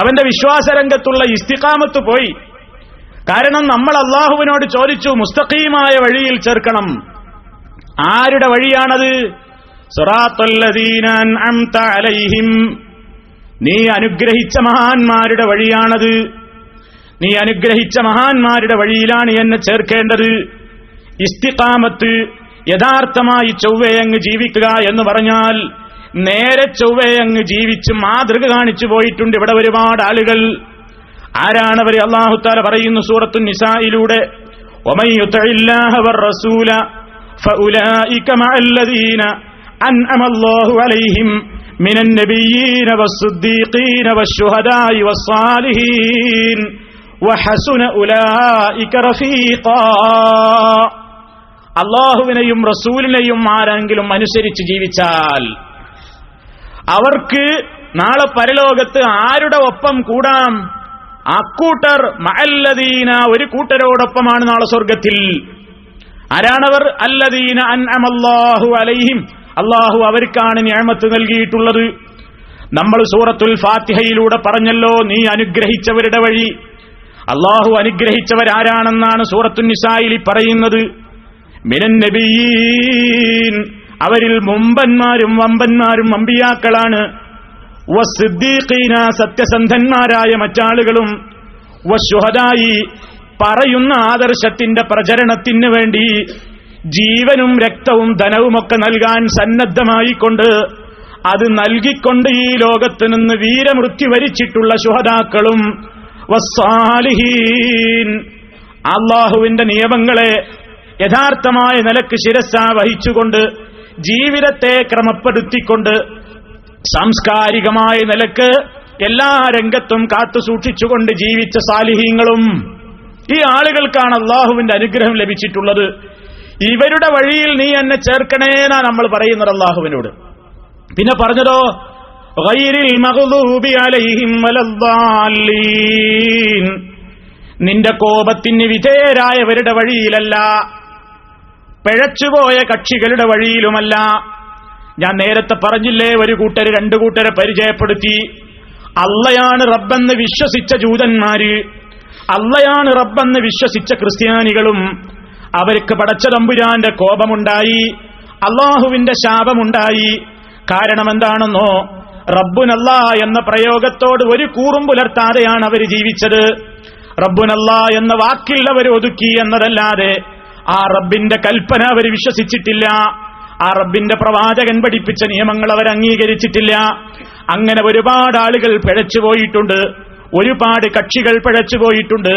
അവന്റെ വിശ്വാസരംഗത്തുള്ള ഇസ്തിഖാമത്ത് പോയി. കാരണം നമ്മൾ അള്ളാഹുവിനോട് ചോദിച്ചു മുസ്തഖീമായ വഴിയിൽ ചേർക്കണം. ആരുടെ വഴിയാണത്? സിറാത്തല്ലദീന അൻഅംത അലൈഹിം, നീ അനുഗ്രഹിച്ച മഹാന്മാരുടെ വഴിയാണത്. നീ അനുഗ്രഹിച്ച മഹാന്മാരുടെ വഴിയിലാണ് എന്നെ ചേർക്കേണ്ടത്. ഇസ്തിഖാമത്ത്, യഥാർത്ഥമായി ചൊവ്വയങ്ങ് ജീവിക്കുക എന്ന് പറഞ്ഞാൽ നേരെ ചൊവ്വയങ്ങ് ജീവിച്ച് മാതൃക കാണിച്ചു പോയിട്ടുണ്ട് ഇവിടെ ഒരുപാട് ആളുകൾ. ആരാണവർ? അല്ലാഹു തആല പറയുന്നു സൂറത്തു നിസായിലൂടെ, വമൻ യുതഇല്ലാഹ വറസൂല ഫഉലൈക മഅല്ലദീന അൻഅമ അല്ലാഹു അലൈഹിം മിനൻ നബിയ്യീന വസ്സുദ്ദീഖീന വശുഹദാഇ വസ്സാലിഹീൻ വഹസുന ഉലൈക റഫീഖാ. അല്ലാഹുവിനെയും റസൂലിനെയും ആരെങ്കിലും അനുസരിച്ച് ജീവിച്ചാൽ അവർക്ക് നാളെ പരലോകത്ത് ആരുടെ ഒപ്പം കൂടാം? അക്കൂട്ടർ മഅല്ലദീന, ഒരു കൂട്ടരോടൊപ്പമാണ് നാളെ സ്വർഗത്തിൽ. ആരാണവർ? അല്ലദീന അൻഅമല്ലാഹു അലൈഹിം, അല്ലാഹു അവർക്കാണ് നിഅമത്ത് നൽകിയിട്ടുള്ളത്. നമ്മൾ സൂറത്തുൽ ഫാത്തിഹയിലൂടെ പറഞ്ഞല്ലോ നീ അനുഗ്രഹിച്ചവരുടെ വഴി. അല്ലാഹു അനുഗ്രഹിച്ചവരാരാണെന്നാണ് സൂറത്തു നിസായിൽ പറയുന്നത്. മിനൻ നബിയ്യീൻ, അവരിൽ മുമ്പന്മാരും വമ്പന്മാരും അമ്പിയാക്കളാണ്. വസ്സുദ്ദീഖീന, സത്യസന്ധന്മാരായ മറ്റാളുകളും. വശുഹദായി, പറയുന്ന ആദർശത്തിന്റെ പ്രചരണത്തിന് വേണ്ടി ജീവനും രക്തവും ധനവുമൊക്കെ നൽകാൻ സന്നദ്ധമായിക്കൊണ്ട് അത് നൽകിക്കൊണ്ട് ഈ ലോകത്ത് നിന്ന് വീരമൃത്യു വരിച്ചിട്ടുള്ള ശുഹദാക്കളും. വസ്സാലിഹീൻ, അല്ലാഹുവിന്റെ നിയമങ്ങളെ യഥാർത്ഥമായ നിലക്ക് ശിരസാ വഹിച്ചുകൊണ്ട് ജീവിതത്തെ ക്രമപ്പെടുത്തിക്കൊണ്ട് സാംസ്കാരികമായ നിലക്ക് എല്ലാ രംഗത്തും കാത്തുസൂക്ഷിച്ചുകൊണ്ട് ജീവിച്ച സാലിഹീങ്ങളും. ഈ ആളുകൾക്കാണ് അള്ളാഹുവിന്റെ അനുഗ്രഹം ലഭിച്ചിട്ടുള്ളത്. ഇവരുടെ വഴിയിൽ നീ എന്നെ ചേർക്കണേന്നാ നമ്മൾ പറയുന്നത് അള്ളാഹുവിനോട്. പിന്നെ പറഞ്ഞതോ ഗൈരിൽ മഗ്ദൂബി അലൈഹിം വലദ്ദാല്ലീൻ, നിന്റെ കോപത്തിന് വിജയരായവരുടെ വഴിയിലല്ല, പിഴച്ചുപോയ കക്ഷികളുടെ വഴിയിലുമല്ല. ഞാൻ നേരത്തെ പറഞ്ഞില്ലേ, ഒരു കൂട്ടര് രണ്ടു കൂട്ടരെ പരിചയപ്പെടുത്തി. അള്ളയാണ് റബ്ബെന്ന് വിശ്വസിച്ച ജൂതന്മാര്, അള്ളയാണ് റബ്ബെന്ന് വിശ്വസിച്ച ക്രിസ്ത്യാനികളും, അവർക്ക് പടച്ച തമ്പുരാന്റെ കോപമുണ്ടായി, അള്ളാഹുവിന്റെ ശാപമുണ്ടായി. കാരണം എന്താണെന്നോ, റബ്ബുനല്ല എന്ന പ്രയോഗത്തോട് ഒരു കൂറും പുലർത്താതെയാണ് അവർ ജീവിച്ചത്. റബ്ബുനല്ല എന്ന വാക്കിൽ അവർ ഒതുക്കി എന്നതല്ലാതെ ആ റബ്ബിന്റെ കൽപ്പന അവർ വിശ്വസിച്ചിട്ടില്ല, ആ റബ്ബിന്റെ പ്രവാചകൻ പഠിപ്പിച്ച നിയമങ്ങൾ അവർ അംഗീകരിച്ചിട്ടില്ല. അങ്ങനെ ഒരുപാട് ആളുകൾ പിഴച്ചുപോയിട്ടുണ്ട്, ഒരുപാട് കക്ഷികൾ പിഴച്ചുപോയിട്ടുണ്ട്.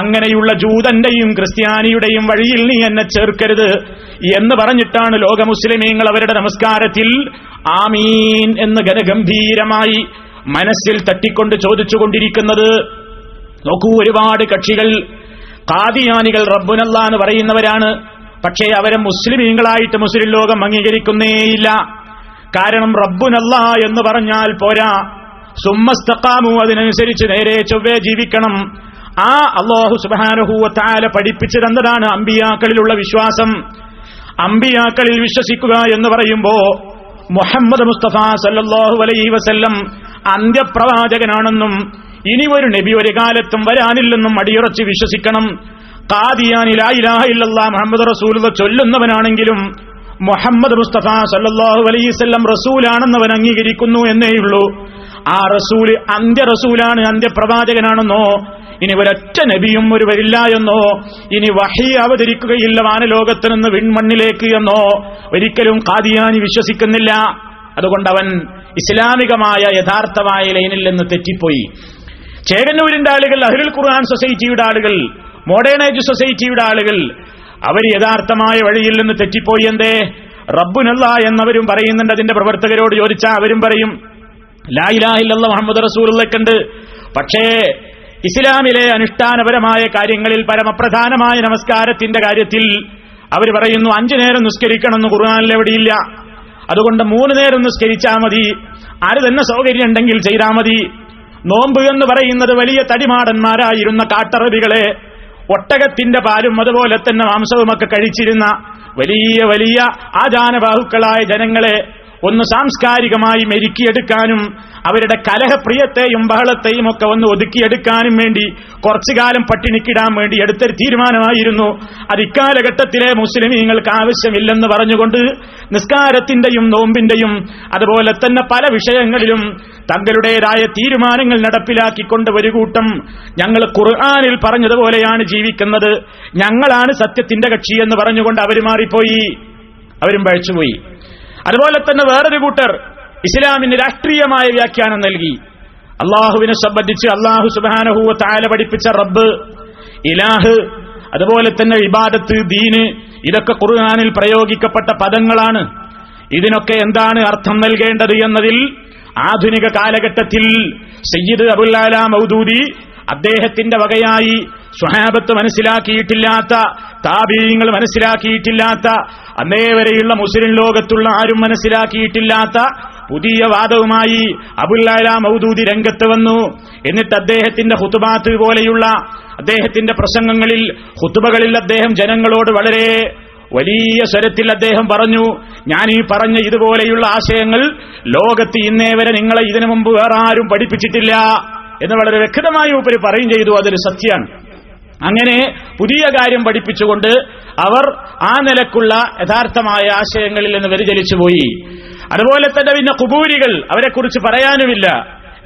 അങ്ങനെയുള്ള ജൂതന്റെയും ക്രിസ്ത്യാനിയുടെയും വഴിയിൽ നീ എന്നെ ചേർക്കരുത് എന്ന് പറഞ്ഞിട്ടാണ് ലോക മുസ്ലിമീങ്ങൾ അവരുടെ നമസ്കാരത്തിൽ ആമീൻ എന്ന് ഗനഗംഭീരമായി മനസ്സിൽ തട്ടിക്കൊണ്ട് ചോദിച്ചുകൊണ്ടിരിക്കുന്നത്. നോക്കൂ, ഒരുപാട് കക്ഷികൾ ഖാദിയാനികൾ റബ്ബുനല്ല എന്ന് പറയുന്നവരാണ്. പക്ഷേ അവരെ മുസ്ലിമീങ്ങളായിട്ട് മുസ്ലിം ലോകം അംഗീകരിക്കുന്നേയില്ല. കാരണം റബ്ബുനല്ല എന്ന് പറഞ്ഞാൽ പോരാ, സുമ്മസ്തഖാമു, അതിനനുസരിച്ച് നേരെ ചൊവ്വേ ജീവിക്കണം. ആ അല്ലാഹു സുബ്ഹാനഹു വ തആല പഠിപ്പിച്ചു തന്നതാണ് അമ്പിയാക്കളിലുള്ള വിശ്വാസം. അമ്പിയാക്കളിൽ വിശ്വസിക്കുക എന്ന് പറയുമ്പോ മുഹമ്മദ് മുസ്തഫ സല്ലല്ലാഹു അലൈഹി വസല്ലം അന്ത്യപ്രവാചകനാണെന്നും ഇനി ഒരു നബി ഒരു കാലത്തും വരാനില്ലെന്നും അടിയുറച്ച് വിശ്വസിക്കണം. ഖാദിയാനി ലാ ഇലാഹ ഇല്ലല്ലാഹ് മുഹമ്മദ് റസൂലുള്ളാഹ് ചൊല്ലുന്നവനാണെങ്കിലും മുഹമ്മദ് മുസ്തഫ സല്ലല്ലാഹു അലൈഹി വസല്ലം റസൂലാണെന്നവൻ അംഗീകരിക്കുന്നു എന്നേയുള്ളൂ. ആ റസൂല് അന്ത്യ റസൂലാണ്, അന്ത്യപ്രവാചകനാണെന്നോ ഇനി ഒരൊറ്റ നബിയും ഒരു വരില്ല എന്നോ ഇനി വഹി അവതരിക്കുകയില്ല വാനലോകത്ത് നിന്ന് വിൺമണ്ണിലേക്ക് എന്നോ ഒരിക്കലും ഖാദിയാനി വിശ്വസിക്കുന്നില്ല. അതുകൊണ്ടവൻ ഇസ്ലാമികമായ യഥാർത്ഥമായ ലൈനിൽ നിന്ന് തെറ്റിപ്പോയി. ചേകന്നൂരിന്റെ ആളുകൾ, അഹ്ലുൽ ഖുർആൻ സൊസൈറ്റിയുടെ ആളുകൾ, മോഡേണേജ് സൊസൈറ്റിയുടെ ആളുകൾ അവർ യഥാർത്ഥമായ വഴിയിൽ നിന്ന് തെറ്റിപ്പോയി. എന്തേ? റബ്ബുനല്ല എന്നവരും പറയുന്നുണ്ട്. അതിന്റെ പ്രവർത്തകരോട് ചോദിച്ചാൽ അവരും പറയും ലാ ഇലാഹ ഇല്ലല്ലാഹ് മുഹമ്മദ് റസൂലുള്ളാഹിണ്ട്. പക്ഷേ ഇസ്ലാമിലെ അനുഷ്ഠാനപരമായ കാര്യങ്ങളിൽ, പരമപ്രധാനമായ നമസ്കാരത്തിന്റെ കാര്യത്തിൽ അവർ പറയുന്നു 5 നേരം നിസ്കരിക്കണമെന്ന് ഖുർആനിൽ എവിടെയില്ല. അതുകൊണ്ട് 3 നേരം നിസ്കരിച്ചാൽ മതി, ആര് തന്നെ സൗകര്യം ഉണ്ടെങ്കിൽ ചെയ്താൽ മതി. നോമ്പ് എന്ന് പറയുന്നത് വലിയ തടിമാടന്മാരായിരുന്ന കാട്ടറബികളെ, ഒട്ടകത്തിന്റെ പാലും അതുപോലെ തന്നെ മാംസവുമൊക്കെ കഴിച്ചിരുന്ന വലിയ വലിയ ആചാരബാഹുക്കളായ ജനങ്ങളെ ഒന്ന് സാംസ്കാരികമായി മെരുക്കിയെടുക്കാനും അവരുടെ കലഹപ്രിയത്തെയും ബഹളത്തെയും ഒക്കെ ഒന്ന് ഒതുക്കിയെടുക്കാനും വേണ്ടി കുറച്ചു കാലം പട്ടിണിക്കിടാൻ വേണ്ടി എടുത്തൊരു തീരുമാനമായിരുന്നു. അത് ഇക്കാലഘട്ടത്തിലെ മുസ്ലിമീങ്ങൾക്ക് ആവശ്യമില്ലെന്ന് പറഞ്ഞുകൊണ്ട് നിസ്കാരത്തിന്റെയും നോമ്പിന്റെയും അതുപോലെ തന്നെ പല വിഷയങ്ങളിലും തങ്ങളുടേതായ തീരുമാനങ്ങൾ നടപ്പിലാക്കിക്കൊണ്ട് ഒരു കൂട്ടം ഞങ്ങൾ ഖുർആനിൽ പറഞ്ഞതുപോലെയാണ് ജീവിക്കുന്നത്, ഞങ്ങളാണ് സത്യത്തിന്റെ കക്ഷി എന്ന് പറഞ്ഞുകൊണ്ട് അവർ മാറിപ്പോയി, അവരും പഴച്ചുപോയി. അതുപോലെ തന്നെ വേറൊരു കൂട്ടർ ഇസ്ലാമിന് രാഷ്ട്രീയമായ വ്യാഖ്യാനം നൽകി. അള്ളാഹുവിനെ സംബന്ധിച്ച് അള്ളാഹു സുബ്ഹാനഹു വ തആല പഠിപ്പിച്ച റബ്ബ്, ഇലാഹ്, അതുപോലെ തന്നെ ഇബാദത്ത്, ദീന്, ഇതൊക്കെ ഖുർആനിൽ പ്രയോഗിക്കപ്പെട്ട പദങ്ങളാണ്. ഇതിനൊക്കെ എന്താണ് അർത്ഥം നൽകേണ്ടത് എന്നതിൽ ആധുനിക കാലഘട്ടത്തിൽ സയ്യിദ് അബുൽ അല മൗദൂദി അദ്ദേഹത്തിന്റെ വകയായി സ്വഹാബത്ത് മനസ്സിലാക്കിയിട്ടില്ലാത്ത, താബീങ്ങൾ മനസ്സിലാക്കിയിട്ടില്ലാത്ത, അന്നേ വരെയുള്ള മുസ്ലിം ലോകത്തുള്ള ആരും മനസ്സിലാക്കിയിട്ടില്ലാത്ത പുതിയ വാദവുമായി അബുൽ അല മൗദൂദി രംഗത്ത് വന്നു. എന്നിട്ട് അദ്ദേഹത്തിന്റെ ഖുതുബാത്ത് പോലെയുള്ള അദ്ദേഹത്തിന്റെ പ്രസംഗങ്ങളിൽ, ഖുതുബകളിൽ അദ്ദേഹം ജനങ്ങളോട് വളരെ വലിയ സ്വരത്തിൽ അദ്ദേഹം പറഞ്ഞു, ഞാൻ ഈ പറഞ്ഞ ഇതുപോലെയുള്ള ആശയങ്ങൾ ലോകത്ത് ഇന്നേ വരെ നിങ്ങളെ ഇതിനു മുമ്പ് വേറെ ആരും പഠിപ്പിച്ചിട്ടില്ല എന്ന് വളരെ വ്യക്തമായി ഉപരി പറയും ചെയ്തു. അതൊരു സത്യമാണ്. അങ്ങനെ പുതിയ കാര്യം പഠിപ്പിച്ചുകൊണ്ട് അവർ ആ നിലക്കുള്ള യഥാർത്ഥമായ ആശയങ്ങളിൽ നിന്ന് വ്യതിചലിച്ചുപോയി. അതുപോലെ തന്നെ പിന്നെ ഖുബൂരികൾ, അവരെക്കുറിച്ച് പറയാനുമില്ല.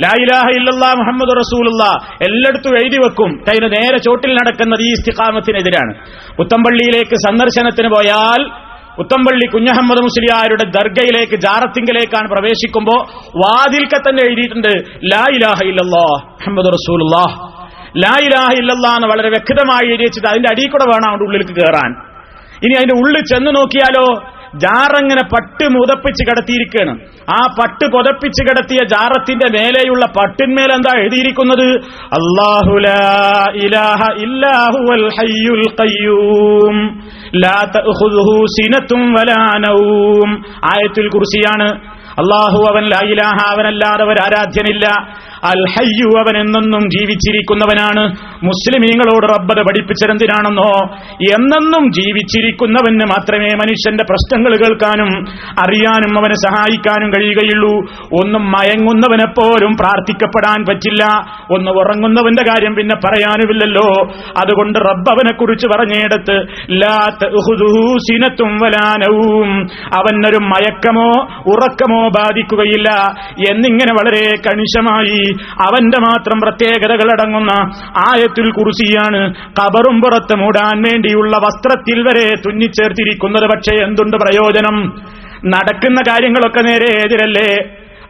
ലാ ഇലാഹ ഇല്ലല്ലാഹ് മുഹമ്മദ് റസൂലുള്ളാഹ് എല്ലായിടത്തും എഴുതി വെക്കും. അതിന് നേരെ ചോട്ടിൽ നടക്കുന്നത് ഈ ഇസ്തിഖാമത്തിനെതിരാണ്. പുത്തമ്പള്ളിയിലേക്ക് സന്ദർശനത്തിന് പോയാൽ, പുത്തമ്പള്ളി കുഞ്ഞഹമ്മദ് മുസ്ലിയാരുടെ ദർഗയിലേക്ക് ജാറത്തിങ്കിലേക്കാണ് പ്രവേശിക്കുമ്പോൾ വാതിൽക്കെ തന്നെ എഴുതിയിട്ടുണ്ട് ലാ ഇലാഹ ഇല്ലല്ലാഹ് മുഹമ്മദ് റസൂലുള്ളാഹ്. ലാ ഇലാഹ ഇല്ലല്ലാഹ് എന്ന് വളരെ വ്യക്തമായി എഴുതിച്ചിട്ട് അതിന്റെ അടിയിൽ കൂടെ വേണം അവിടെ ഉള്ളിലേക്ക് കയറാൻ. ഇനി അതിന്റെ ഉള്ളിൽ ചെന്ന് നോക്കിയാലോ, ജാറങ്ങനെ പട്ട് മുതപ്പിച്ച് കിടത്തിയിരിക്കുകയാണ്. ആ പട്ട് പുതപ്പിച്ച് കിടത്തിയ ജാറത്തിന്റെ മേലെയുള്ള പട്ടിന്മേലെന്താ എഴുതിയിരിക്കുന്നത്? അല്ലാഹു ലാ ഇലാഹ ഇല്ലാ ഹുവൽ ഹയ്യുൽ ഖയ്യൂം ലാ തഅഖുദുഹു സിനത്തും വലാ നൗം. ആയത്തുൽ കുർസിയാണ്. അള്ളാഹു അവൻ ലാ ഇലാഹ അവനല്ലാതെ ആരാധ്യനില്ല, അൽ ഹയ്യു അവൻ എന്നെന്നും ജീവിച്ചിരിക്കുന്നവനാണ്. മുസ്ലിമീങ്ങളോട് റബ്ബ് പഠിപ്പിച്ചതെന്തിനാണെന്നോ, എന്നെന്നും ജീവിച്ചിരിക്കുന്നവന് മാത്രമേ മനുഷ്യന്റെ പ്രശ്നങ്ങൾ കേൾക്കാനും അറിയാനും അവനെ സഹായിക്കാനും കഴിയുകയുള്ളൂ. ഒന്നും മയങ്ങുന്നവനെ പോലും പ്രാർത്ഥിക്കപ്പെടാൻ പറ്റില്ല, ഒന്ന് ഉറങ്ങുന്നവന്റെ കാര്യം പിന്നെ പറയാനുമില്ലല്ലോ. അതുകൊണ്ട് റബ്ബ് അവനെ കുറിച്ച് പറഞ്ഞിടത്ത് ലാ തഖുദുഹു സിനത്തും വലാ നൗം, അവനൊരു മയക്കമോ ഉറക്കമോ ബാധിക്കുകയില്ല എന്നിങ്ങനെ വളരെ കണിശമായി അവന്റെ മാത്രം പ്രത്യേകതകൾ അടങ്ങുന്ന ആയത്തുൽ കുർസിയാണ് ഖബറും പുറത്ത് മൂടാൻ വേണ്ടിയുള്ള വസ്ത്രത്തിൽ വരെ തുന്നിച്ചേർത്തിരിക്കുന്നത്. പക്ഷേ എന്തുണ്ട് പ്രയോജനം? നടക്കുന്ന കാര്യങ്ങളൊക്കെ നേരെ എതിരല്ലേ,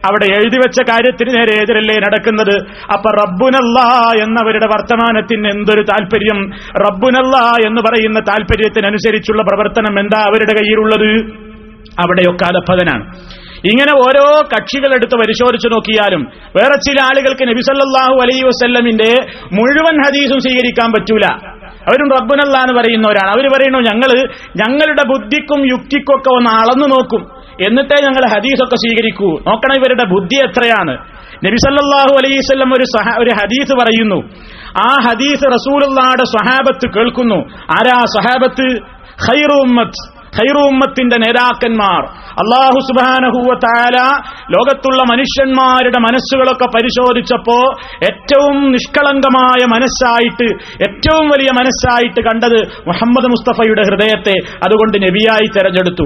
അവിടെ എഴുതിവെച്ച കാര്യത്തിന് നേരെ എതിരല്ലേ നടക്കുന്നത്. അപ്പൊ റബ്ബുനല്ലാ എന്നവരുടെ വർത്തമാനത്തിന് എന്തൊരു താല്പര്യം! റബ്ബുനല്ലാ എന്ന് പറയുന്ന താല്പര്യത്തിനനുസരിച്ചുള്ള പ്രവർത്തനം എന്താ അവരുടെ കയ്യിലുള്ളത്? അവിടെയൊക്കെ അലപ്പതനാണ്. ഇങ്ങനെ ഓരോ കക്ഷികളെടുത്ത് പരിശോധിച്ചു നോക്കിയാലും വേറെ ചില ആളുകൾക്ക് നബി സല്ലല്ലാഹു അലൈഹി വസല്ലമിന്റെ മുഴുവൻ ഹദീസും സ്വീകരിക്കാൻ പറ്റൂല. അവരും റബ്ബുനല്ലാഹ് എന്ന് പറയുന്നവരാണ്. അവർ പറയുന്നു ഞങ്ങളുടെ ബുദ്ധിക്കും യുക്തിക്കൊക്കെ ഒന്ന് അളന്നു നോക്കും, എന്നിട്ടേ ഞങ്ങൾ ഹദീസൊക്കെ സ്വീകരിക്കൂ. നോക്കണം ഇവരുടെ ബുദ്ധി എത്രയാണ്. നബി സല്ലല്ലാഹു അലൈഹി വസല്ലം ഒരു ഹദീസ് പറയുന്നു, ആ ഹദീസ് റസൂലുള്ളാഹിയുടെ സ്വഹാബത്ത് കേൾക്കുന്നു. ആരാ സ്വഹാബത്ത്? ഖൈറു ഉമ്മത്ത്, ഖൈറു ഉമ്മത്തിന്റെ നേതാക്കന്മാർ. അല്ലാഹു സുബ്ഹാനഹു വ തആല ലോകത്തുള്ള മനുഷ്യന്മാരുടെ മനസ്സുകളൊക്കെ പരിശോധിച്ചപ്പോ ഏറ്റവും നിഷ്കളങ്കമായ മനസ്സായിട്ട്, ഏറ്റവും വലിയ മനസ്സായിട്ട് കണ്ടത് മുഹമ്മദ് മുസ്തഫയുടെ ഹൃദയത്തെ. അതുകൊണ്ട് നബിയായി തെരഞ്ഞെടുത്തു.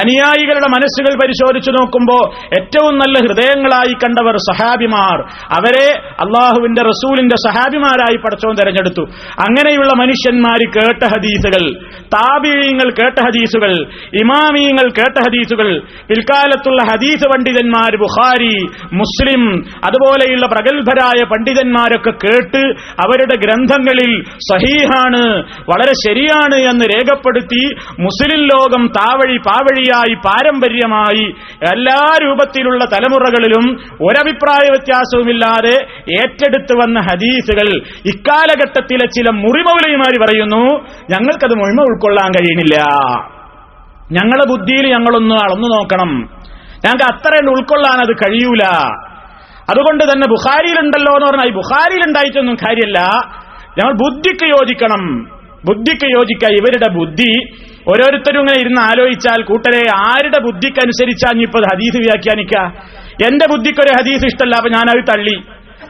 അനുയായികളുടെ മനസ്സുകൾ പരിശോധിച്ചു നോക്കുമ്പോൾ ഏറ്റവും നല്ല ഹൃദയങ്ങളായി കണ്ടവർ സഹാബിമാർ. അവരെ അല്ലാഹുവിന്റെ റസൂലിന്റെ സഹാബിമാരായി പടച്ചോൻ തെരഞ്ഞെടുത്തു. അങ്ങനെയുള്ള മനുഷ്യന്മാർ കേട്ട ഹദീസുകൾ, താബിഈങ്ങൾ കേട്ട ഹദീസുകൾ, ഇമാമിയങ്ങൾ കേട്ട ഹദീസുകൾ, പിൽക്കാലത്തുള്ള ഹദീസ് പണ്ഡിതന്മാർ ബുഖാരി, മുസ്ലിം അതുപോലെയുള്ള പ്രഗത്ഭരായ പണ്ഡിതന്മാരൊക്കെ കേട്ട് അവരുടെ ഗ്രന്ഥങ്ങളിൽ സഹീഹാണ്, വളരെ ശരിയാണ് എന്ന് രേഖപ്പെടുത്തി മുസ്ലിം ലോകം താവഴി പാവഴിയായി പാരമ്പര്യമായി എല്ലാ രൂപത്തിലുള്ള തലമുറകളിലും ഒരഭിപ്രായ വ്യത്യാസവുമില്ലാതെ ഏറ്റെടുത്തു വന്ന ഹദീസുകൾ ഇക്കാലഘട്ടത്തിലെ ചില മുറിമൗലവിമാർ പറയുന്നു ഞങ്ങൾക്കത് മുഴുവൻ ഉൾക്കൊള്ളാൻ കഴിയുന്നില്ല, ഞങ്ങളുടെ ബുദ്ധിയിൽ ഞങ്ങളൊന്ന് അളന്നു നോക്കണം, ഞങ്ങൾക്ക് അത്രയും ഉൾക്കൊള്ളാൻ അത് കഴിയൂല. അതുകൊണ്ട് തന്നെ ബുഖാരിയിലുണ്ടല്ലോ എന്ന് പറഞ്ഞാൽ ബുഖാരിയിലുണ്ടായിട്ടൊന്നും കാര്യമല്ല, ഞങ്ങൾ ബുദ്ധിക്ക് യോജിക്കണം, ബുദ്ധിക്ക് യോജിക്കുക. ഇവരുടെ ബുദ്ധി ഓരോരുത്തരും ഇങ്ങനെ ഇരുന്ന് ആലോചിച്ചാൽ കൂട്ടരെ ആരുടെ ബുദ്ധിക്കനുസരിച്ചാ ഇനിയിപ്പോൾ ഹദീസ് വ്യാഖ്യാനിക്കുക? എൻ്റെ ബുദ്ധിക്കൊരു ഹദീസ് ഇഷ്ടമല്ല, അപ്പൊ ഞാനത് തള്ളി.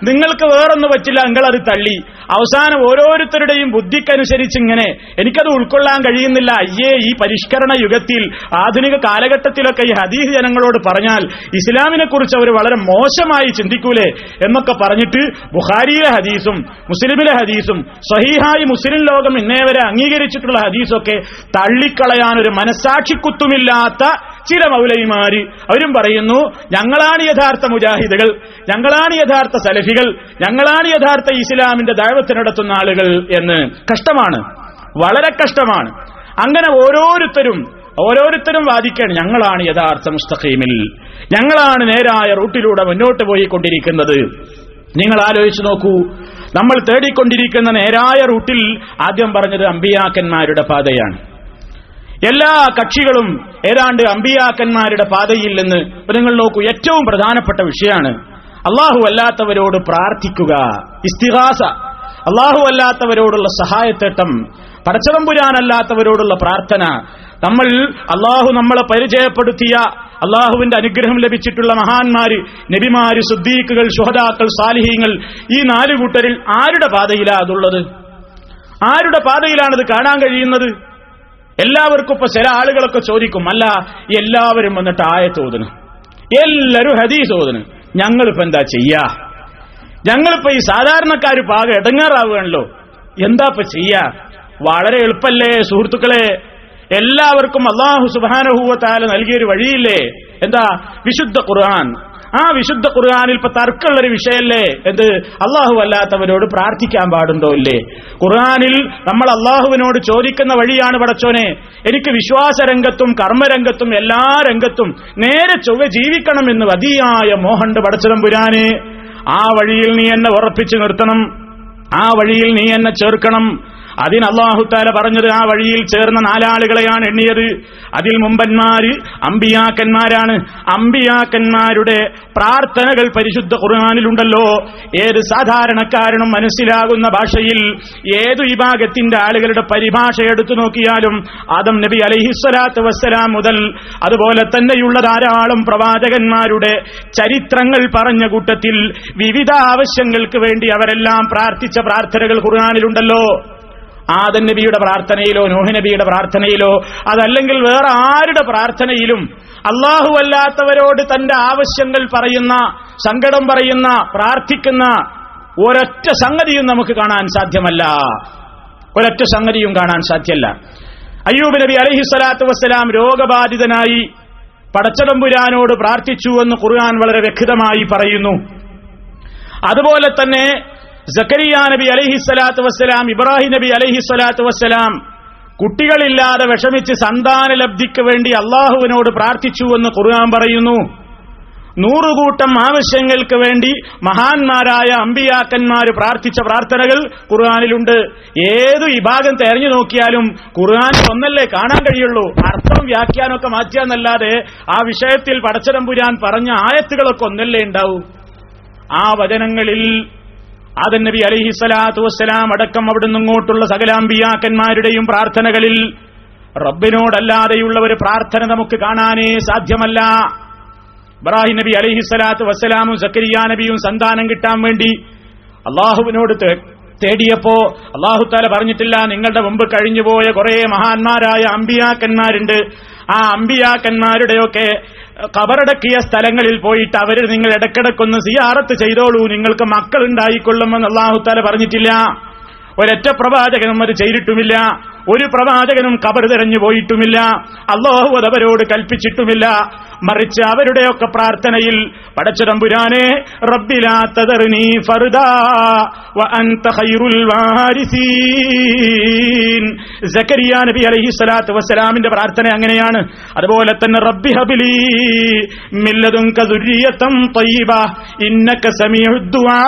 നിങ്ങൾക്ക് വേറൊന്നും പറ്റില്ല, നിങ്ങളത് തള്ളി. അവസാനം ഓരോരുത്തരുടെയും ബുദ്ധിക്കനുസരിച്ച് ഇങ്ങനെ എനിക്കത് ഉൾക്കൊള്ളാൻ കഴിയുന്നില്ല. അയ്യേ, ഈ പരിഷ്കരണ യുഗത്തിൽ ആധുനിക കാലഘട്ടത്തിലൊക്കെ ഈ ഹദീസ് ജനങ്ങളോട് പറഞ്ഞാൽ ഇസ്ലാമിനെ കുറിച്ച് അവർ വളരെ മോശമായി ചിന്തിക്കൂലേ എന്നൊക്കെ പറഞ്ഞിട്ട് ബുഖാരിയിലെ ഹദീസും മുസ്ലിമിലെ ഹദീസും സഹീഹായി മുസ്ലിം ലോകം ഇന്നേവരെ അംഗീകരിച്ചിട്ടുള്ള ഹദീസൊക്കെ തള്ളിക്കളയാൻ ഒരു മനസാക്ഷിക്കുത്തുമില്ലാത്ത ചില മൗലവിമാര് അവരും പറയുന്നു ഞങ്ങളാണ് യഥാർത്ഥ മുജാഹിദുകൾ, ഞങ്ങളാണ് യഥാർത്ഥ സലഫികൾ, ഞങ്ങളാണ് യഥാർത്ഥ ഇസ്ലാമിന്റെ ദഅവത്ത് നടത്തുന്ന ആളുകൾ എന്ന്. കഷ്ടമാണ്, വളരെ കഷ്ടമാണ്. അങ്ങനെ ഓരോരുത്തരും വാദിക്കുകയാണ് ഞങ്ങളാണ് യഥാർത്ഥ മുസ്തഖീമിൽ, ഞങ്ങളാണ് നേരായ റൂട്ടിലൂടെ മുന്നോട്ട് പോയിക്കൊണ്ടിരിക്കുന്നത്. നിങ്ങൾ ആലോചിച്ചു നോക്കൂ, നമ്മൾ തേടിക്കൊണ്ടിരിക്കുന്ന നേരായ റൂട്ടിൽ ആദ്യം പറഞ്ഞത് അമ്പിയാക്കന്മാരുടെ പാതയാണ്. എല്ലാ കക്ഷികളും ഏതാണ്ട് അമ്പിയാക്കന്മാരുടെ പാതയിൽ നിന്ന് നിങ്ങൾ നോക്കൂ. ഏറ്റവും പ്രധാനപ്പെട്ട വിഷയമാണ് അല്ലാഹു അല്ലാത്തവരോട് പ്രാർത്ഥിക്കുക, ഇസ്തിഗാസ, അല്ലാഹു അല്ലാത്തവരോടുള്ള സഹായത്തേട്ടം, പടച്ചതമ്പുരാനല്ലാത്തവരോടുള്ള പ്രാർത്ഥന. നമ്മൾ അല്ലാഹു നമ്മളെ പരിചയപ്പെടുത്തിയ അല്ലാഹുവിന്റെ അനുഗ്രഹം ലഭിച്ചിട്ടുള്ള മഹാന്മാര്, നബിമാര്, സുദ്ദീഖുകൾ, ശുഹദാക്കൾ, സാലിഹീങ്ങൾ, ഈ നാല് കൂട്ടരിൽ ആരുടെ പാതയിലാണ് അതുള്ളത്? ആരുടെ പാതയിലാണത് കാണാൻ കഴിയുന്നത്? എല്ലാവർക്കും ഇപ്പൊ ചില ആളുകളൊക്കെ ചോദിക്കും, അല്ല എല്ലാവരും വന്നിട്ട് ആയത്ത് ഓതുന്നു, എല്ലാവരും ഹദീസ് ഓതുന്നു, ഞങ്ങളിപ്പോ എന്താ ചെയ്യാ? ഞങ്ങളിപ്പോ ഈ സാധാരണക്കാർ പാകം ഇടങ്ങാറാവുകയാണല്ലോ, എന്താ ഇപ്പൊ ചെയ്യാ? വളരെ എളുപ്പല്ലേ സുഹൃത്തുക്കളെ, എല്ലാവർക്കും അല്ലാഹു സുബ്ഹാനഹു വ തആല നൽകിയൊരു വഴിയില്ലേ? എന്താ? വിശുദ്ധ ഖുർആൻ. ആ വിശുദ്ധ ഖുർആനിൽ ഇപ്പൊ തർക്കമുള്ളൊരു വിഷയല്ലേ എന്ത്? അല്ലാഹു അല്ലാത്തവരോട് പ്രാർത്ഥിക്കാൻ പാടുണ്ടോ ഇല്ലേ? ഖുർആനിൽ നമ്മൾ അല്ലാഹുവിനോട് ചോദിക്കുന്ന വഴിയാണ് പടച്ചോനെ എനിക്ക് വിശ്വാസരംഗത്തും കർമ്മരംഗത്തും എല്ലാ രംഗത്തും നേരെ ചൊവ്വെ ജീവിക്കണമെന്ന് അതിയായ മോഹണ്ട് പടച്ചതമ്പുരാനെ. ആ വഴിയിൽ നീ എന്നെ ഉറപ്പിച്ചു നിർത്തണം, ആ വഴിയിൽ നീ എന്നെ ചേർക്കണം, അതിന് അല്ലാഹു തആല പറഞ്ഞത് ആ വഴിയിൽ ചേർന്ന നാലാളുകളെയാണ് എണ്ണിയത്. അതിൽ മുമ്പന്മാര് അമ്പിയാക്കന്മാരാണ്. അമ്പിയാക്കന്മാരുടെ പ്രാർത്ഥനകൾ പരിശുദ്ധ ഖുർആനിലുണ്ടല്ലോ. ഏത് സാധാരണക്കാരനും മനസ്സിലാകുന്ന ഭാഷയിൽ ഏതു വിഭാഗത്തിന്റെ ആളുകളുടെ പരിഭാഷ എടുത്തു നോക്കിയാലും ആദം നബി അലൈഹിസ്സലാത്തു വസ്സലാം മുതൽ അതുപോലെ തന്നെയുള്ള ധാരാളം പ്രവാചകന്മാരുടെ ചരിത്രങ്ങൾ പറഞ്ഞ കൂട്ടത്തിൽ വിവിധ ആവശ്യങ്ങൾക്ക് വേണ്ടി അവരെല്ലാം പ്രാർത്ഥിച്ച പ്രാർത്ഥനകൾ ഖുർആനിലുണ്ടല്ലോ. ആദം നബിയുടെ പ്രാർത്ഥനയിലോ നൂഹ് നബിയുടെ പ്രാർത്ഥനയിലോ അതല്ലെങ്കിൽ വേറെ ആരുടെ പ്രാർത്ഥനയിലും അല്ലാഹു അല്ലാത്തവരോട് തന്റെ ആവശ്യങ്ങൾ പറയുന്ന, സങ്കടം പറയുന്ന, പ്രാർത്ഥിക്കുന്ന ഒരൊറ്റ സംഗതിയും നമുക്ക് കാണാൻ സാധ്യമല്ല. ഒരൊറ്റ സംഗതിയും കാണാൻ സാധ്യമല്ല. അയ്യൂബ് നബി അലൈഹിസ്സലാത്തു വസ്സലാം രോഗബാധിതനായി പടച്ചതമ്പുരാനോട് പ്രാർത്ഥിച്ചു എന്ന് ഖുർആൻ വളരെ വ്യക്തമായി പറയുന്നു. അതുപോലെ തന്നെ സക്കരിയ നബി അലൈഹിസ്സലാത്തു വസ്സലാം, ഇബ്രാഹിം നബി അലൈഹിസ്സലാത്തു വസ്സലാം കുട്ടികളില്ലാതെ വിഷമിച്ച് സന്താനലബ്ധിക്ക് വേണ്ടി അള്ളാഹുവിനോട് പ്രാർത്ഥിച്ചു എന്ന് ഖുർആൻ പറയുന്നു. നൂറുകൂട്ടം ആവശ്യങ്ങൾക്ക് വേണ്ടി മഹാന്മാരായ അമ്പിയാക്കന്മാർ പ്രാർത്ഥിച്ച പ്രാർത്ഥനകൾ ഖുർആനിലുണ്ട്. ഏതു വിഭാഗം തെരഞ്ഞു നോക്കിയാലും ഖുർആൻ ഒന്നല്ലേ കാണാൻ കഴിയുള്ളൂ. അർത്ഥം വ്യാഖ്യാനമൊക്കെ മാറ്റിയെന്നല്ലാതെ ആ വിഷയത്തിൽ പടച്ചതമ്പുരാൻ പറഞ്ഞ ആയത്തുകളൊക്കെ ഒന്നല്ലേ ഉണ്ടാവൂ. ആ വചനങ്ങളിൽ ആദം നബി അലൈഹിസ്സലാത്തു വസ്സലാം അടക്കം അവിടുന്ന് ഇങ്ങോട്ടുള്ള സകല അമ്പിയാക്കന്മാരുടെയും പ്രാർത്ഥനകളിൽ റബ്ബിനോടല്ലാതെയുള്ള ഒരു പ്രാർത്ഥന നമുക്ക് കാണാനേ സാധ്യമല്ല. ഇബ്രാഹിം നബി അലൈഹിസ്സലാത്തു വസ്സലാമും സക്കരിയ നബിയും സന്താനം കിട്ടാൻ വേണ്ടി അള്ളാഹുവിനോട് തേടിയപ്പോ അള്ളാഹു തആല പറഞ്ഞിട്ടില്ല നിങ്ങളുടെ മുമ്പ് കഴിഞ്ഞുപോയ കുറെ മഹാന്മാരായ അമ്പിയാക്കന്മാരുണ്ട്, ആ അമ്പിയാക്കന്മാരുടെയൊക്കെ കബറടക്കിയ സ്ഥലങ്ങളിൽ പോയിട്ട് അവര് നിങ്ങൾ ഇടക്കിടക്കൊന്ന് സിയാറത്ത് ചെയ്തോളൂ, നിങ്ങൾക്ക് മക്കൾ ഉണ്ടായിക്കൊള്ളുമെന്ന് അള്ളാഹു തആല പറഞ്ഞിട്ടില്ല. ഒരൊറ്റ പ്രവാചകനും അത് ചെയ്തിട്ടുമില്ല. ഒരു പ്രവാചകനും കബർ തെരഞ്ഞു പോയിട്ടുമില്ല. അല്ലാഹു അതവരോട് കൽപ്പിച്ചിട്ടുമില്ല. മറിച്ച് അവരുടെയൊക്കെ പ്രാർത്ഥനയിൽ പടച്ചതമ്പുരാനെ റബ്ബി ലാ തദർനി ഫർദാ വഅൻത ഖൈറുൽ വാരിസീൻ, സക്കരിയ നബി അലൈഹിസ്സലാത്തു വസ്സലാമിന്റെ പ്രാർത്ഥന അങ്ങനെയാണ്. അതുപോലെ തന്നെ റബ്ബി ഹബ്ലി മിൻ ലദുൻക ദുർരിയതൻ തയ്യിബ ഇന്നക സമീഉദ് ദുആ,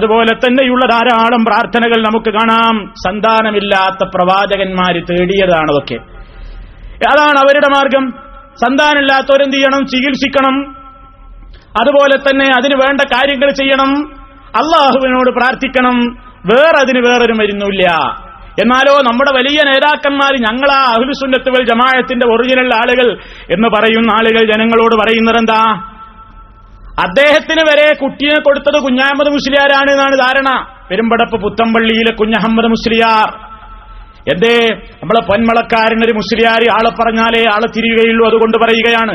അതുപോലെ തന്നെയുള്ള ധാരാളം പ്രാർത്ഥനകൾ നമുക്ക് കാണാം. സന്താനമില്ലാത്ത പ്രവാചകന്മാര് തേടിയതാണ് അതൊക്കെ. അതാണ് അവരുടെ മാർഗം. സന്താനമില്ലാത്തവരെന്ത് ചെയ്യണം? ചികിത്സിക്കണം. അതുപോലെ തന്നെ അതിന് വേണ്ട കാര്യങ്ങൾ ചെയ്യണം. അള്ളാഹുവിനോട് പ്രാർത്ഥിക്കണം. അതിന് വേറൊരു മരുന്നുമില്ല. എന്നാലോ നമ്മുടെ വലിയ നേതാക്കന്മാർ, ഞങ്ങളാ അഹ്ലുസുന്നത്ത് വൽ ജമാഅത്തിന്റെ ഒറിജിനൽ ആളുകൾ എന്ന് പറയുന്ന ആളുകൾ ജനങ്ങളോട് പറയുന്നതെന്താ? അദ്ദേഹത്തിന് വരെ കുട്ടിയെ കൊടുത്തത് കുഞ്ഞഹമ്മദ് മുസ്ലിയാരാണ് എന്നാണ് ധാരണ. പെരുമ്പടപ്പ് പുത്തമ്പള്ളിയിലെ കുഞ്ഞഹമ്മദ് മുസ്ലിയാർ, എന്തേ നമ്മളെ പൊന്മളക്കാരനൊരു മുസ്ലിയാർ, ആളെ പറഞ്ഞാലേ ആളെ തിരിയുകയുള്ളൂ, അതുകൊണ്ട് പറയുകയാണ്.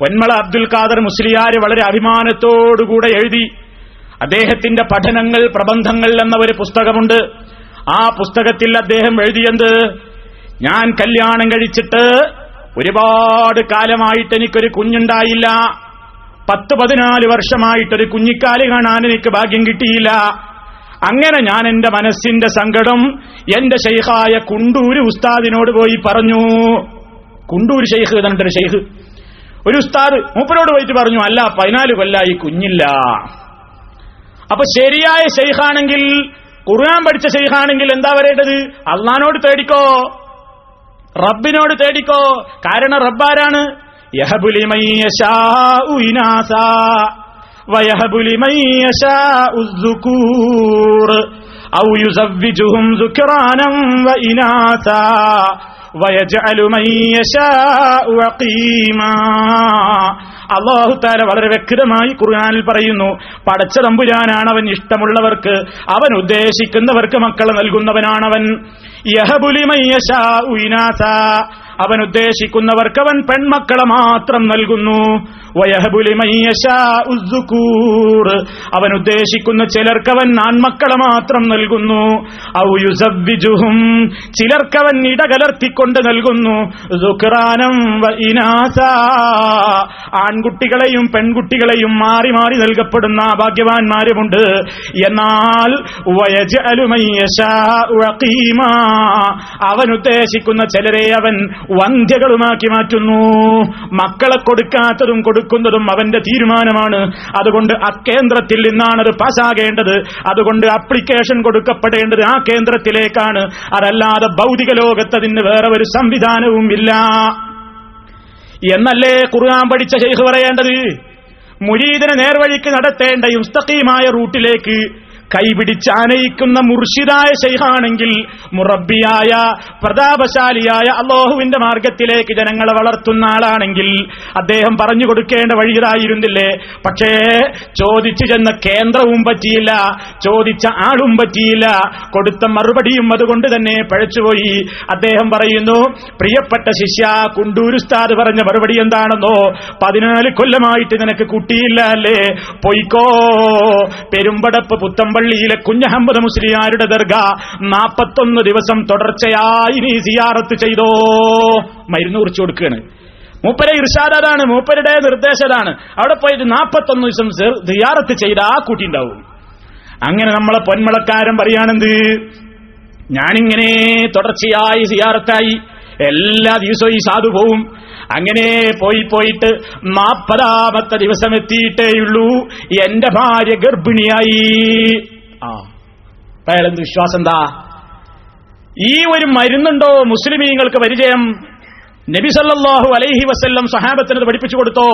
പൊന്മള അബ്ദുൽ ഖാദർ മുസ്ലിയാർ വളരെ അഭിമാനത്തോടുകൂടെ എഴുതി. അദ്ദേഹത്തിന്റെ പഠനങ്ങൾ, പ്രബന്ധങ്ങൾ എന്ന ഒരു പുസ്തകമുണ്ട്. ആ പുസ്തകത്തിൽ അദ്ദേഹം എഴുതിയത്, ഞാൻ കല്യാണം കഴിച്ചിട്ട് ഒരുപാട് കാലമായിട്ട് എനിക്കൊരു കുഞ്ഞുണ്ടായില്ല, 10-14 വർഷമായിട്ടൊരു കുഞ്ഞിക്കാല് കാണാൻ എനിക്ക് ഭാഗ്യം കിട്ടിയില്ല. അങ്ങനെ ഞാൻ എന്റെ മനസ്സിന്റെ സങ്കടം എന്റെ ശൈഖായ കുണ്ടൂര് ഉസ്താദിനോട് പോയി പറഞ്ഞു. കുണ്ടൂര് ശൈഖ് എന്നിട്ടൊരു ശൈഖ്, ഒരു ഉസ്താദ്, മൂപ്പരോട് പോയിട്ട് പറഞ്ഞു, അല്ല 14 കൊല്ലായി കുഞ്ഞില്ല. അപ്പൊ ശരിയായ ശൈഖാണെങ്കിൽ, ഖുർആൻ പഠിച്ച ശൈഖാണെങ്കിൽ എന്താ വരേണ്ടത്? അള്ളാനോട് തേടിക്കോ, റബ്ബിനോട് തേടിക്കോ. കാരണം റബ്ബാരാണ് അല്ലാഹു തആല വളരെ വ്യക്തമായി ഖുർആനിൽ പറയുന്നു, പടച്ച തമ്പുരാനാണ് അവൻ ഇഷ്ടമുള്ളവർക്ക്, അവൻ ഉദ്ദേശിക്കുന്നവർക്ക് മക്കളെ നൽകുന്നവനാണവൻ. അവൻ ഉദ്ദേശിക്കുന്നവർക്ക് അവൻ പെൺമക്കളെ മാത്രം നൽകുന്നു. അവൻ ഉദ്ദേശിക്കുന്ന ചിലർക്കവൻ ആൺമക്കളെ മാത്രം നൽകുന്നു. ചിലർക്കവൻ ഇടകലർത്തിക്കൊണ്ട് നൽകുന്നു. ആൺകുട്ടികളെയും പെൺകുട്ടികളെയും മാറി മാറി നൽകപ്പെടുന്ന ഭാഗ്യവാന്മാരുമുണ്ട്. എന്നാൽ അവൻ ഉദ്ദേശിക്കുന്ന ചിലരെ അവൻ വന്ധ്യകളുമാക്കി മാറ്റുന്നു. മക്കളെ കൊടുക്കാത്തതും കൊടുക്കുന്നതും അവന്റെ തീരുമാനമാണ്. അതുകൊണ്ട് ആ കേന്ദ്രത്തിൽ നിന്നാണത് പാസ്സാകേണ്ടത്. അതുകൊണ്ട് ആപ്ലിക്കേഷൻ കൊടുക്കപ്പെടേണ്ടത് ആ കേന്ദ്രത്തിലേക്കാണ്. അതല്ലാതെ ഭൗതിക ലോകത്തതിന് വേറെ ഒരു സംവിധാനവും ഇല്ല എന്നല്ലേ ഖുർആൻ പഠിച്ച ശൈഖ് പറയേണ്ടത്? മുരീദിനെ നേർവഴിക്ക് നടത്തേണ്ട യുസ്തഖീമായ റൂട്ടിലേക്ക് കൈപിടിച്ച് ആനയിക്കുന്ന മുർഷിദായ ശൈഖാണെങ്കിൽ, മുറബ്ബിയായ പ്രതാപശാലിയായ അല്ലാഹുവിന്റെ മാർഗത്തിലേക്ക് ജനങ്ങളെ വളർത്തുന്ന ആളാണെങ്കിൽ അദ്ദേഹം പറഞ്ഞു കൊടുക്കേണ്ട വഴിയായിരുന്നില്ലേ? പക്ഷേ ചോദിച്ചു ചെന്ന കേന്ദ്രവും പറ്റിയില്ല, ചോദിച്ച ആളും പറ്റിയില്ല, കൊടുത്ത മറുപടിയും അതുകൊണ്ട് തന്നെ പഴച്ചുപോയി. അദ്ദേഹം പറയുന്നു, പ്രിയപ്പെട്ട ശിഷ്യ, കുണ്ടൂരുസ്താദ് പറഞ്ഞ മറുപടി എന്താണെന്നോ? 14 കൊല്ലമായിട്ട് നിനക്ക് കുട്ടിയില്ല അല്ലേ? പൊയ്ക്കോ. പെരുമ്പടപ്പ് പുത്തമ്പ പള്ളിയിലെ കുഞ്ഞഹമ്മദ് മുസ്ലിയാരുടെ ദർഗ 41 ദിവസം തുടർച്ചയായി നീ സിയാറത്ത് ചെയ്തോ. മരുന്ന് കുറിച്ചു കൊടുക്കുകയാണ്. മൂപ്പരെ ഇർഷാദാണ്, മൂപ്പരുടെ നിർദ്ദേശമാണ്. അവിടെ പോയിട്ട് 41 ദിവസം സിയാറത്ത് ചെയ്ത ആ കൂട്ടി ഉണ്ടാവും. അങ്ങനെ നമ്മളെ പൊന്മളക്കാരൻ പറയാണെന്ത്? ഞാനിങ്ങനെ തുടർച്ചയായി സിയാറത്തായി എല്ലാ ദിവസവും ഈ സാധു പോവും. അങ്ങനെ പോയിട്ട് 40ാമത്തെ ദിവസം എത്തിയിട്ടേയുള്ളൂ, എന്റെ ഭാര്യ ഗർഭിണിയായി. ആ അയാളെന്ത് വിശ്വാസം എന്താ? ഈ ഒരു മരുന്നുണ്ടോ മുസ്ലിമീങ്ങൾക്ക് പരിചയം? നബി സല്ലല്ലാഹു അലൈഹി വസല്ലം സഹാബത്തിനത് പഠിപ്പിച്ചു കൊടുത്തോ?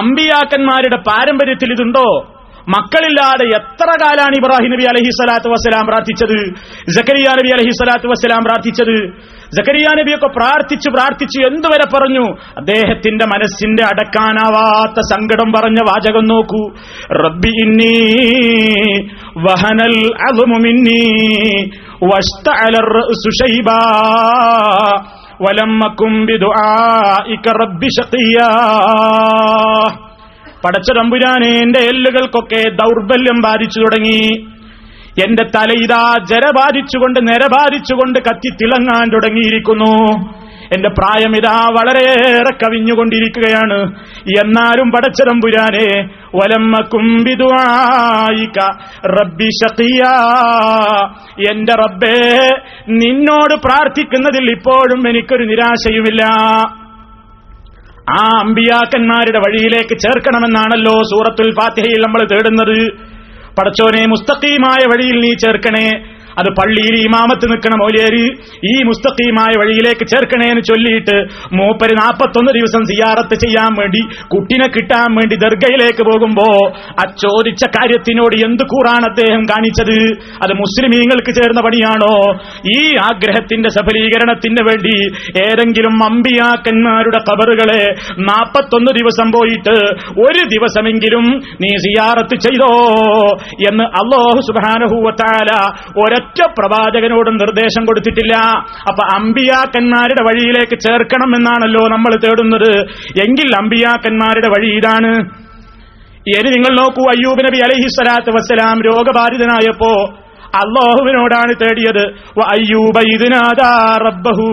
അമ്പിയാക്കന്മാരുടെ പാരമ്പര്യത്തിൽ ഇതുണ്ടോ? മക്കളില്ലാതെ എത്ര കാലാണ് ഇബ്രാഹിം നബി അലൈഹി സ്വലാത്തു വസ്സലാം പ്രാർത്ഥിച്ചത്? സക്കരിയ നബി അലൈഹി സ്വലാത്തു വസ്സലാം പ്രാർത്ഥിച്ചത്? സക്കരിയ നബിയൊക്കെ പ്രാർത്ഥിച്ചു എന്തുവരെ പറഞ്ഞു? അദ്ദേഹത്തിന്റെ മനസ്സിന്റെ അടക്കാനാവാത്ത സങ്കടം പറഞ്ഞ വാചകം നോക്കൂ. റബ്ബി ഇന്നി വഹനൽ അസ്മു മിന്നി വഷ്തഅല റഅ്സു ശൈബാ വലമ്മകും ബിദുആഇക റബ്ബി ശഖിയാ. പടച്ച തമ്പുരാനെ, എന്റെ എല്ലുകൾക്കൊക്കെ ദൗർബല്യം ബാധിച്ചു തുടങ്ങി, എന്റെ തലയിതാ ജര ബാധിച്ചുകൊണ്ട് നരബാധിച്ചുകൊണ്ട് കത്തി തിളങ്ങാൻ തുടങ്ങിയിരിക്കുന്നു, എന്റെ പ്രായമിതാ വളരെയേറെ കവിഞ്ഞുകൊണ്ടിരിക്കുകയാണ്. എന്നാലും പടച്ച തമ്പുരാനെ, വലമ്മക്കും ബിദുആയിക റബ്ബി ശഖിയാ, എന്റെ റബ്ബേ, നിന്നോട് പ്രാർത്ഥിക്കുന്നതിൽ ഇപ്പോഴും എനിക്കൊരു നിരാശയുമില്ല. ആ അമ്പിയാക്കന്മാരുടെ വഴിയിലേക്ക് ചേർക്കണമെന്നാണല്ലോ സൂറത്തുൽ ഫാത്തിഹയിൽ നമ്മൾ തേടുന്നത്. പടച്ചോനെ, മുസ്തഖീമായ വഴിയിൽ നീ ചേർക്കണേ. അത് പള്ളിയിൽ ഇമാമത്ത് നിൽക്കണ മൗലിയേര് ഈ മുസ്തഖീമായ വഴിയിലേക്ക് ചേർക്കണേ എന്ന് ചൊല്ലിയിട്ട് മൂപ്പര് 41 ദിവസം സിയാറത്ത് ചെയ്യാൻ വേണ്ടി, കുട്ടിനെ കിട്ടാൻ വേണ്ടി ദർഗയിലേക്ക് പോകുമ്പോ ആ ചോദിച്ച കാര്യത്തിനോട് എന്ത് കൂറാണ് അദ്ദേഹം കാണിച്ചത്? അത് മുസ്ലിമീങ്ങൾക്ക് ചേർന്ന പണിയാണോ? ഈ ആഗ്രഹത്തിന്റെ സഫലീകരണത്തിന് വേണ്ടി ഏതെങ്കിലും അമ്പിയാക്കന്മാരുടെ ഖബറുകളെ 41 ദിവസം പോയിട്ട് 1 ദിവസമെങ്കിലും നീ സിയാറത്ത് ചെയ്തോ എന്ന് അല്ലാഹു സുബ്ഹാനഹു വ തആല ഒറ്റ പ്രവാചകനോട് നിർദ്ദേശം കൊടുത്തിട്ടില്ല. അപ്പൊ അമ്പിയാക്കന്മാരുടെ വഴിയിലേക്ക് ചേർക്കണം എന്നാണല്ലോ നമ്മൾ തേടുന്നത്. എങ്കിൽ അമ്പിയാക്കന്മാരുടെ വഴി ഇതാണ്. ഇനി നിങ്ങൾ നോക്കൂ, അയ്യൂബ് നബി അലൈഹി സ്വലാത്തു വസ്സലാം രോഗബാധിതനായപ്പോ അല്ലാഹുവിനോടാണ് തേടിയത്. വഅയ്യൂബ ഇദ് നാദാ റബ്ബഹു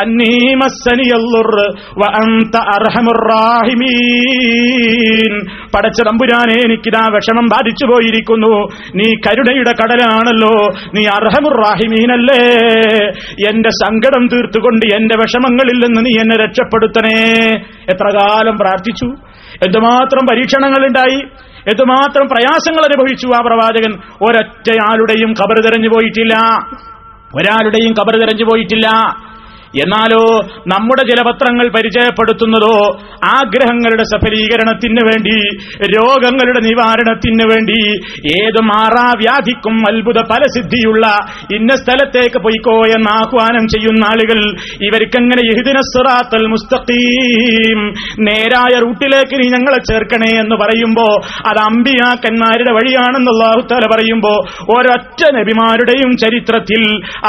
അന്നീ മസ്സനിയൽ ദുർറ വഅൻത അർഹമുർ റഹീമീൻ. പടച്ച തമ്പുരാനെ, എനിക്കിതാ വിഷമം ബാധിച്ചു പോയിരിക്കുന്നു, നീ കരുണയുടെ കടലാണല്ലോ, നീ അർഹമുർ റഹീമീൻ അല്ലേ, എന്റെ സങ്കടം തീർത്തുകൊണ്ട് എന്റെ വിഷമങ്ങളിൽ നിന്ന് നീ എന്നെ രക്ഷപ്പെടുത്തണേ. എത്ര കാലം പ്രാർത്ഥിച്ചു, എന്തുമാത്രം പരീക്ഷണങ്ങളുണ്ടായി, എന്തുമാത്രം പ്രയാസങ്ങൾ അനുഭവിച്ചു ആ പ്രവാചകൻ. ഒരൊറ്റയാളുടെയും ഖബർ തെരഞ്ഞു പോയിട്ടില്ല, ഒരാളുടെയും ഖബർ തെരഞ്ഞു പോയിട്ടില്ല. എന്നാലോ നമ്മുടെ ചില പത്രങ്ങൾ പരിചയപ്പെടുത്തുന്നതോ ആഗ്രഹങ്ങളുടെ സഫലീകരണത്തിന് വേണ്ടി, രോഗങ്ങളുടെ നിവാരണത്തിന് വേണ്ടി, ഏത് മാറാവ്യാധിക്കും അത്ഭുത ഫലസിദ്ധിയുള്ള ഇന്ന സ്ഥലത്തേക്ക് പോയിക്കോ എന്ന് ആഹ്വാനം ചെയ്യുന്ന ആളുകൾ. ഇവർക്കങ്ങനെ ഇഹ്ദിനസ് സിറാത്തൽ മുസ്തഖീം, നേരായ റൂട്ടിലേക്ക് നീ ഞങ്ങളെ ചേർക്കണേ എന്ന് പറയുമ്പോ അത് അമ്പിയാക്കന്മാരുടെ വഴിയാണെന്ന് അല്ലാഹു തആല പറയുമ്പോ ഒരൊറ്റ നബിമാരുടെയും ചരിത്രത്തിൽ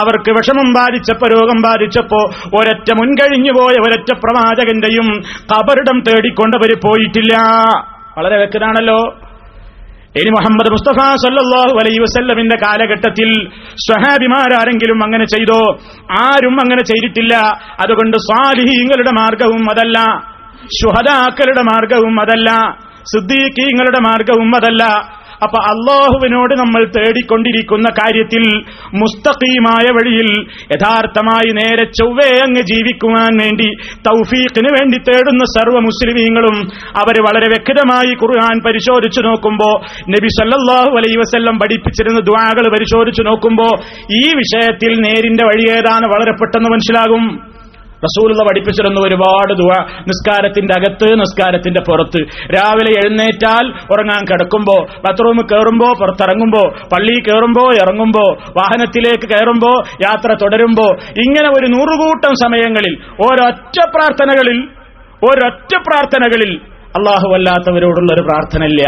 അവർക്ക് വിഷമം ബാധിച്ചപ്പോ, രോഗം ബാധിച്ചപ്പോ, ഒരൊറ്റ മുൻകഴിഞ്ഞു പോയ ഒരൊറ്റ പ്രവാചകന്റെയും ഖബറിടം തേടിക്കൊണ്ടവര് പോയിട്ടില്ല. വളരെ വ്യക്തമാണല്ലോ. ഇനി മുഹമ്മദ് മുസ്തഫ സല്ലല്ലാഹു അലൈഹി വസല്ലമിന്റെ കാലഘട്ടത്തിൽ സ്വഹാബിമാരാരെങ്കിലും അങ്ങനെ ചെയ്തോ? ആരും അങ്ങനെ ചെയ്തിട്ടില്ല. അതുകൊണ്ട് സ്വാലിഹീങ്ങളുടെ മാർഗവും അതല്ല, ശുഹദാക്കളുടെ മാർഗവും അതല്ല, സിദ്ദീഖീങ്ങളുടെ മാർഗവും അതല്ല, അപ്പൊ അള്ളാഹുവിനോട് നമ്മൾ തേടിക്കൊണ്ടിരിക്കുന്ന കാര്യത്തിൽ മുസ്തഖീമായ വഴിയിൽ യഥാർത്ഥമായി നേരെ ചൊവ്വേ അങ്ങ് ജീവിക്കുവാൻ വേണ്ടി തൗഫീഖിന് വേണ്ടി തേടുന്ന സർവ്വ മുസ്ലിമീങ്ങളും അവർ വളരെ വ്യക്തമായി ഖുർആൻ പരിശോധിച്ചു നോക്കുമ്പോൾ നബി സല്ലല്ലാഹു അലൈഹി വസല്ലം പഠിപ്പിച്ചിരുന്ന ദുആകൾ പരിശോധിച്ചു നോക്കുമ്പോൾ ഈ വിഷയത്തിൽ നേരിന്റെ വഴി ഏതാണ് വളരെ പെട്ടെന്ന് മനസ്സിലാകും. റസൂലുള്ള പഠിപ്പിച്ചിരുന്ന ഒരുപാട് ദുആ നിസ്കാരത്തിന്റെ അകത്ത്, നിസ്കാരത്തിന്റെ പുറത്ത്, രാവിലെ എഴുന്നേറ്റാൽ, ഉറങ്ങാൻ കിടക്കുമ്പോ, ബാത്റൂമിൽ കയറുമ്പോ, പുറത്തിറങ്ങുമ്പോ, പള്ളിയിൽ കയറുമ്പോ, ഇറങ്ങുമ്പോ, വാഹനത്തിലേക്ക് കയറുമ്പോ, യാത്ര തുടരുമ്പോ, ഇങ്ങനെ ഒരു നൂറുകൂട്ടം സമയങ്ങളിൽ ഒരൊറ്റ പ്രാർത്ഥനകളിൽ അല്ലാഹുവല്ലാത്തവരോടുള്ള ഒരു പ്രാർത്ഥനയില്ല.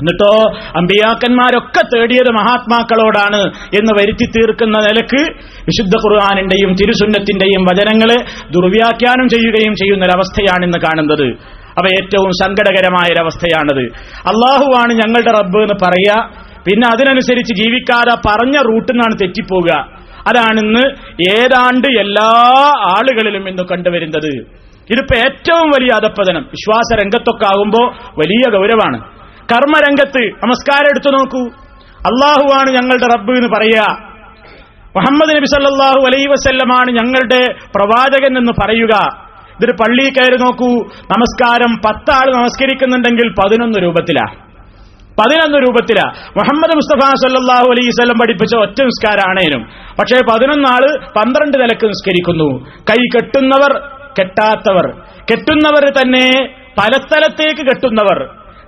എന്നിട്ടോ അമ്പിയാക്കന്മാരൊക്കെ തേടിയത് മഹാത്മാക്കളോടാണ് എന്ന് വരുത്തി തീർക്കുന്ന നിലക്ക് വിശുദ്ധ ഖുർആാനിന്റെയും തിരുസുന്നത്തിന്റെയും വചനങ്ങളെ ദുർവ്യാഖ്യാനം ചെയ്യുകയും ചെയ്യുന്നൊരവസ്ഥയാണ് ഇന്ന് കാണുന്നത്. അവ ഏറ്റവും സങ്കടകരമായൊരവസ്ഥയാണത്. അള്ളാഹുവാണ് ഞങ്ങളുടെ റബ്ബ് എന്ന് പറയുക, പിന്നെ അതിനനുസരിച്ച് ജീവിക്കാതെ പറഞ്ഞ റൂട്ടിൽ നിന്നാണ് തെറ്റിപ്പോവുക. അതാണിന്ന് ഏതാണ്ട് എല്ലാ ആളുകളിലും ഇന്ന് കണ്ടുവരുന്നത്. ഇതിപ്പോ ഏറ്റവും വലിയ അധപ്പതനം വിശ്വാസ രംഗത്തൊക്കെ ആകുമ്പോൾ വലിയ ഗൗരവമാണ്. കർമ്മരംഗത്ത് നമസ്കാരം എടുത്തു നോക്കൂ. അള്ളാഹുവാണ് ഞങ്ങളുടെ റബ്ബ് എന്ന് പറയുക, മുഹമ്മദ് നബി സല്ലല്ലാഹു അലൈഹി വസല്ലമാണ് ഞങ്ങളുടെ പ്രവാചകൻ എന്ന് പറയുക. ഇതൊരു പള്ളിയിൽ കയറി നോക്കൂ, നമസ്കാരം 10 ആൾ നമസ്കരിക്കുന്നുണ്ടെങ്കിൽ 11 രൂപത്തിലാണ്. 11 രൂപത്തിലാ മുഹമ്മദ് മുസ്തഫ സല്ലല്ലാഹു അലൈഹി വസല്ലം പഠിപ്പിച്ച ഒറ്റ നിസ്കാരാണേനും. പക്ഷേ 11 ആള് 12 നിലക്ക് നിസ്കരിക്കുന്നു. കൈ കെട്ടുന്നവർ, കെട്ടാത്തവർ, കെട്ടുന്നവർ തന്നെ പല സ്ഥലത്തേക്ക് കെട്ടുന്നവർ,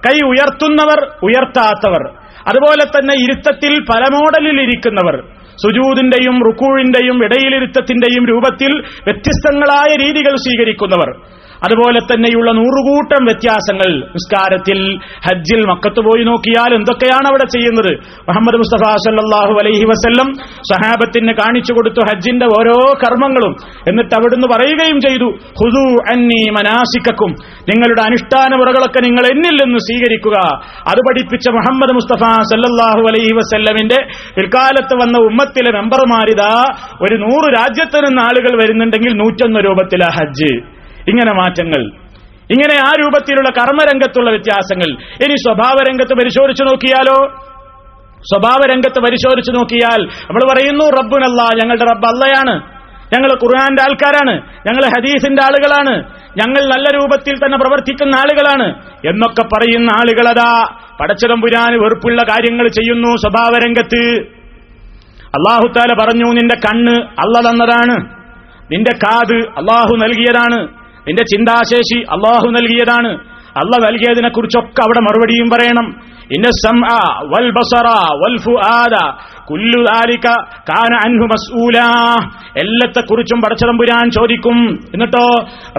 കൈ ഉയർത്തുന്നവർ, ഉയർത്താത്തവർ, അതുപോലെ തന്നെ ഇരുത്തത്തിൽ പല മോഡലിൽ ഇരിക്കുന്നവർ, സുജൂദിന്റെയും റുക്കൂഴിന്റെയും ഇടയിലിരുത്തത്തിന്റെയും രൂപത്തിൽ വ്യത്യസ്തങ്ങളായ രീതികൾ സ്വീകരിക്കുന്നവർ, അതുപോലെ തന്നെയുള്ള നൂറുകൂട്ടം വ്യത്യാസങ്ങൾ നിസ്കാരത്തിൽ. ഹജ്ജിൽ മക്കത്ത് പോയി നോക്കിയാൽ എന്തൊക്കെയാണ് അവിടെ ചെയ്യുന്നത്? മുഹമ്മദ് മുസ്തഫ സല്ലല്ലാഹു അലൈഹി വസല്ലം സഹാബത്തിന് കാണിച്ചു കൊടുത്തു ഹജ്ജിന്റെ ഓരോ കർമ്മങ്ങളും. എന്നിട്ട് അവിടുന്ന് പറയുകയും ചെയ്തു, ഖുദൂ അന്നി മനാസികക്കും, നിങ്ങളുടെ അനുഷ്ഠാന മുറകളൊക്കെ നിങ്ങൾ എന്നിൽ നിന്ന് സ്വീകരിക്കുക. അത് പഠിപ്പിച്ച മുഹമ്മദ് മുസ്തഫ സല്ലല്ലാഹു അലൈഹി വസല്ലമിന്റെ പിൽക്കാലത്ത് വന്ന ഉമ്മത്തിലെ മെമ്പർമാരിതാ ഒരു 100 രാജ്യത്ത് നിന്ന് ആളുകൾ വരുന്നുണ്ടെങ്കിൽ 101 രൂപത്തിലാ ഹജ്ജ്. ഇങ്ങനെ മാറ്റങ്ങൾ, ഇങ്ങനെ ആ രൂപത്തിലുള്ള കർമ്മരംഗത്തുള്ള വ്യത്യാസങ്ങൾ. ഇനി സ്വഭാവരംഗത്ത് പരിശോധിച്ചു നോക്കിയാൽ നമ്മൾ പറയുന്നു റബ്ബുനല്ല, ഞങ്ങളുടെ റബ്ബ് അല്ലയാണ്, ഞങ്ങൾ ഖുർആന്റെ ആൾക്കാരാണ്, ഞങ്ങൾ ഹദീസിന്റെ ആളുകളാണ്, ഞങ്ങൾ നല്ല രൂപത്തിൽ തന്നെ പ്രവർത്തിക്കുന്ന ആളുകളാണ് എന്നൊക്കെ പറയുന്ന ആളുകളതാ പടച്ചതമ്പുരാന് വെറുപ്പുള്ള കാര്യങ്ങൾ ചെയ്യുന്നു സ്വഭാവരംഗത്ത്. അല്ലാഹു തആല പറഞ്ഞു, നിന്റെ കണ്ണ് അല്ല തന്നതാണ്, നിന്റെ കാത് അല്ലാഹു നൽകിയതാണ്, നിന്റെ ചിന്താശേഷി അല്ലാഹു നൽകിയതാണ്. അല്ലാഹു നൽകിയതിനെ കുറിച്ചൊക്കെ അവിടെ മറുപടിയും പറയണം. ഇന്ന സംഅ വൽ ബസറ വൽ ഫുആദ കുല്ലു ദാലിക കാന അൻഹു മസ്ഊല, എല്ലത്തെ കുറിച്ചും പടച്ചതമ്പുരാൻ ചോദിക്കും. എന്നിട്ടോ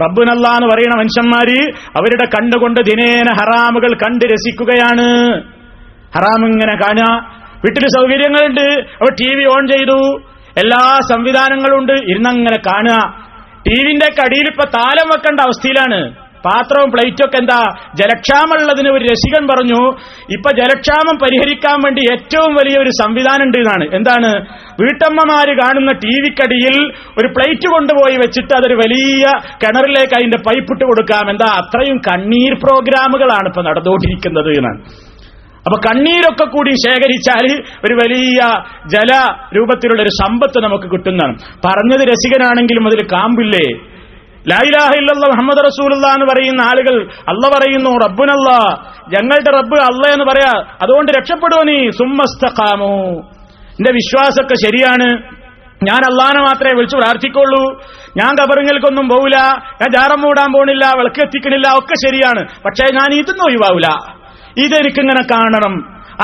റബ്ബുനല്ലാഹ് എന്ന് പറയുന്ന മനുഷ്യന്മാര് അവരുടെ കണ്ണുകൊണ്ട് ദിനേന ഹറാമുകൾ കണ്ട് രസിക്കുകയാണ്. ഹറാം ഇങ്ങനെ കാണുക. വീട്ടിൽ സൗകര്യങ്ങളുണ്ട്, അവർ ടി വി ഓൺ ചെയ്തു, എല്ലാ സംവിധാനങ്ങളുണ്ട്, ഇരുന്നങ്ങനെ കാണുക. ടിവിന്റെ കടിയിൽ ഇപ്പൊ താലം വെക്കേണ്ട അവസ്ഥയിലാണ്. പാത്രവും പ്ലേറ്റൊക്കെ എന്താ, ജലക്ഷാമുള്ളതിന് ഒരു രസികൻ പറഞ്ഞു, ഇപ്പൊ ജലക്ഷാമം പരിഹരിക്കാൻ വേണ്ടി ഏറ്റവും വലിയ ഒരു സംവിധാനം ഉണ്ട് എന്നാണ്. എന്താണ്? വീട്ടമ്മമാര് കാണുന്ന ടി വിക്കടിയിൽ ഒരു പ്ലേറ്റ് കൊണ്ടുപോയി വെച്ചിട്ട് അതൊരു വലിയ കിണറിലേക്ക് അതിന്റെ പൈപ്പിട്ട് കൊടുക്കാം. എന്താ, അത്രയും കണ്ണീർ പ്രോഗ്രാമുകളാണ് ഇപ്പൊ നടന്നുകൊണ്ടിരിക്കുന്നത് എന്നാണ്. അപ്പൊ കണ്ണീരൊക്കെ കൂടി ശേഖരിച്ചാൽ ഒരു വലിയ ജല രൂപത്തിലുള്ള ഒരു സമ്പത്ത് നമുക്ക് കിട്ടുന്നതാണ്. പറഞ്ഞത് രസികനാണെങ്കിലും അതിൽ കാമ്പില്ലേ? ലാ ഇലാഹ ഇല്ലല്ലാഹ് മുഹമ്മദ് റസൂലുള്ളാഹ് എന്ന് പറയുന്ന ആളുകൾ അല്ലാഹ് പറയുന്നു റബ്ബുനല്ലാഹ്, ഞങ്ങളുടെ റബ്ബ് അല്ലാഹ് എന്ന് പറയാ, അതുകൊണ്ട് രക്ഷപ്പെടുവോ നീ? സുമ്മസ്തഖാമു, എന്റെ വിശ്വാസമൊക്കെ ശരിയാണ്, ഞാൻ അല്ലാഹ്നെ മാത്രമേ വിളിച്ചു പ്രാർത്ഥിക്കുള്ളൂ, ഞാൻ കബറിങ്ങൾക്കൊന്നും പോവില്ല, ഞാൻ ജാറം മൂടാൻ പോണില്ല, വിളക്കെത്തിക്കണില്ല, ഒക്കെ ശരിയാണ്, പക്ഷെ ഞാൻ ഇതൊന്നും ഒഴിവാവില്ല, ഇതെനിക്കിങ്ങനെ കാണണം,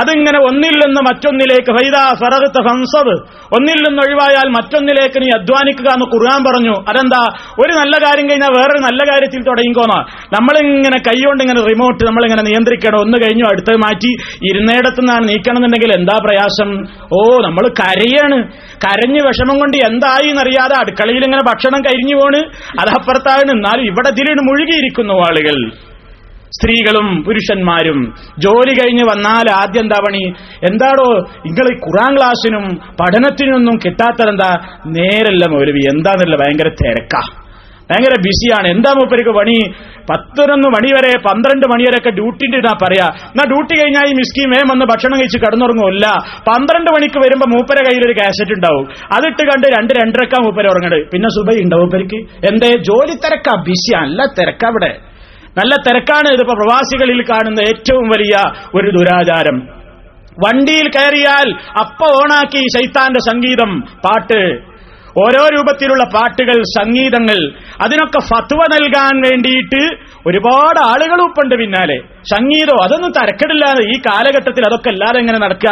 അതിങ്ങനെ ഒന്നിൽ നിന്ന് മറ്റൊന്നിലേക്ക്, ഫൈദാ ഫറഗ്ത ഫൻസബ്, ഒന്നിൽ നിന്ന് ഒഴിവായാൽ മറ്റൊന്നിലേക്ക് നീ അധ്വാനിക്കുക എന്ന് ഖുർആൻ പറഞ്ഞു. അതെന്താ, ഒരു നല്ല കാര്യം കഴിഞ്ഞാൽ വേറൊരു നല്ല കാര്യത്തിൽ തുടങ്ങിക്കോന്നാ. നമ്മളിങ്ങനെ കൈകൊണ്ട് ഇങ്ങനെ റിമോട്ട് നമ്മളിങ്ങനെ നിയന്ത്രിക്കണം, ഒന്ന് കഴിഞ്ഞു അടുത്തത് മാറ്റി, ഇരുന്നേടത്ത് നിന്നാണ് നീക്കണമെന്നുണ്ടെങ്കിൽ എന്താ പ്രയാസം? നമ്മൾ കരയാണ്, കരഞ്ഞ് വിഷമം കൊണ്ട് എന്തായി എന്നറിയാതെ അടുക്കളയിൽ ഇങ്ങനെ ഭക്ഷണം കരിഞ്ഞു പോണ്, അതപ്പുറത്താണ്. എന്നാലും ഇവിടെ ഇതിലിന് മുഴുകിയിരിക്കുന്നു ആളുകൾ, സ്ത്രീകളും പുരുഷന്മാരും. ജോലി കഴിഞ്ഞ് വന്നാൽ ആദ്യം എന്താ പണി? എന്താടോ നിങ്ങൾ ഈ ഖുർആൻ ക്ലാസ്സിനും പഠനത്തിനൊന്നും കിട്ടാത്തതെന്താ? നേരല്ല മൗലവി, എന്താന്നുള്ള ഭയങ്കര തിരക്കാ, ഭയങ്കര ബിസിയാണ്. എന്താ മൂപ്പർക്ക് പണി? 11 മണി വരെ 12 മണി വരെയൊക്കെ ഡ്യൂട്ടി ഉണ്ട് എന്നാ പറയാ. എന്നാ ഡ്യൂട്ടി കഴിഞ്ഞാൽ ഈ മിസ്കീൻ വേം വന്ന് ഭക്ഷണം കഴിച്ച് കിടന്നുറങ്ങുമല്ല. 12 മണിക്ക് വരുമ്പോ മൂപ്പര കയ്യിൽ ഒരു കാസറ്റ് ഉണ്ടാവും, അതിട്ട് കണ്ട് 2-2:30 മൂപ്പര ഉറങ്ങുന്നത്. പിന്നെ സുബൈ ഉണ്ടാവും മൂപ്പർക്ക്. എന്തേ ജോലി തിരക്കാ, ബിസിയാ, നല്ല തിരക്കാ, ഇവിടെ നല്ല തിരക്കാണ്. ഇതിപ്പോ പ്രവാസികളിൽ കാണുന്ന ഏറ്റവും വലിയ ഒരു ദുരാചാരം. വണ്ടിയിൽ കയറിയാൽ അപ്പ ഓണാക്കി ശൈത്താന്റെ സംഗീതം, പാട്ട്, ഓരോ രൂപത്തിലുള്ള പാട്ടുകൾ, സംഗീതങ്ങൾ, അതിനൊക്കെ ഫത്വ നൽകാൻ വേണ്ടിയിട്ട് ഒരുപാട് ആളുകളും ഇപ്പുണ്ട് പിന്നാലെ. സംഗീതം അതൊന്നും തരക്കെടില്ലാതെ ഈ കാലഘട്ടത്തിൽ അതൊക്കെ അല്ലാതെ എങ്ങനെ നടക്കുക?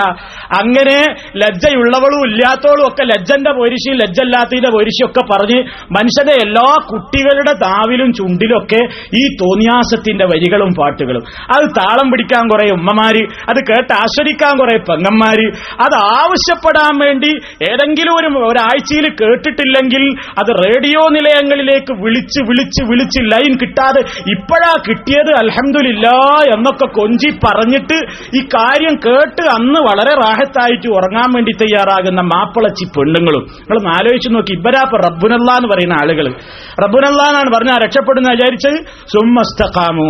അങ്ങനെ ലജ്ജയുള്ളവളും ഇല്ലാത്തവളും ഒക്കെ ലജ്ജന്റെ പോരിശിയും ലജ്ജല്ലാത്തതിന്റെ പോരിശിയും ഒക്കെ പറഞ്ഞ് മനുഷ്യന്റെ എല്ലാ കുട്ടികളുടെ താവിലും ചുണ്ടിലൊക്കെ ഈ തോന്നിയാസത്തിന്റെ വരികളും പാട്ടുകളും. അത് താളം പിടിക്കാൻ കുറെ ഉമ്മമാര്, അത് കേട്ട് ആസ്വദിക്കാൻ കുറെ പെങ്ങന്മാര്, അത് ആവശ്യപ്പെടാൻ വേണ്ടി ഏതെങ്കിലും ഒരാഴ്ചയിൽ കേട്ടിട്ടില്ലെങ്കിൽ അത് റേഡിയോ നിലയങ്ങളിലേക്ക് വിളിച്ച് വിളിച്ച് വിളിച്ച് ലൈൻ കിട്ടാതെ ഇപ്പോഴാ കിട്ടിയത് അൽഹംദുലില്ലാഹ് എന്നൊക്കെ കൊഞ്ചി പറഞ്ഞിട്ട് ഈ കാര്യം കേട്ട് അന്ന് വളരെ റാഹത്തായിട്ട് ഉറങ്ങാൻ വേണ്ടി തയ്യാറാകുന്ന മാപ്പിളച്ചി പെണ്ണുങ്ങളും. നിങ്ങളൊന്ന് ആലോചിച്ച് നോക്കി, ഇബരാപ്പ് റബ്ബുനല്ലാഹ് എന്ന് പറയുന്ന ആളുകൾ റബ്ബുനല്ലാഹ് എന്നാണ് പറഞ്ഞാൽ രക്ഷപ്പെടുന്ന വിചാരിച്ച് സുമ്മസ്തഖാമു.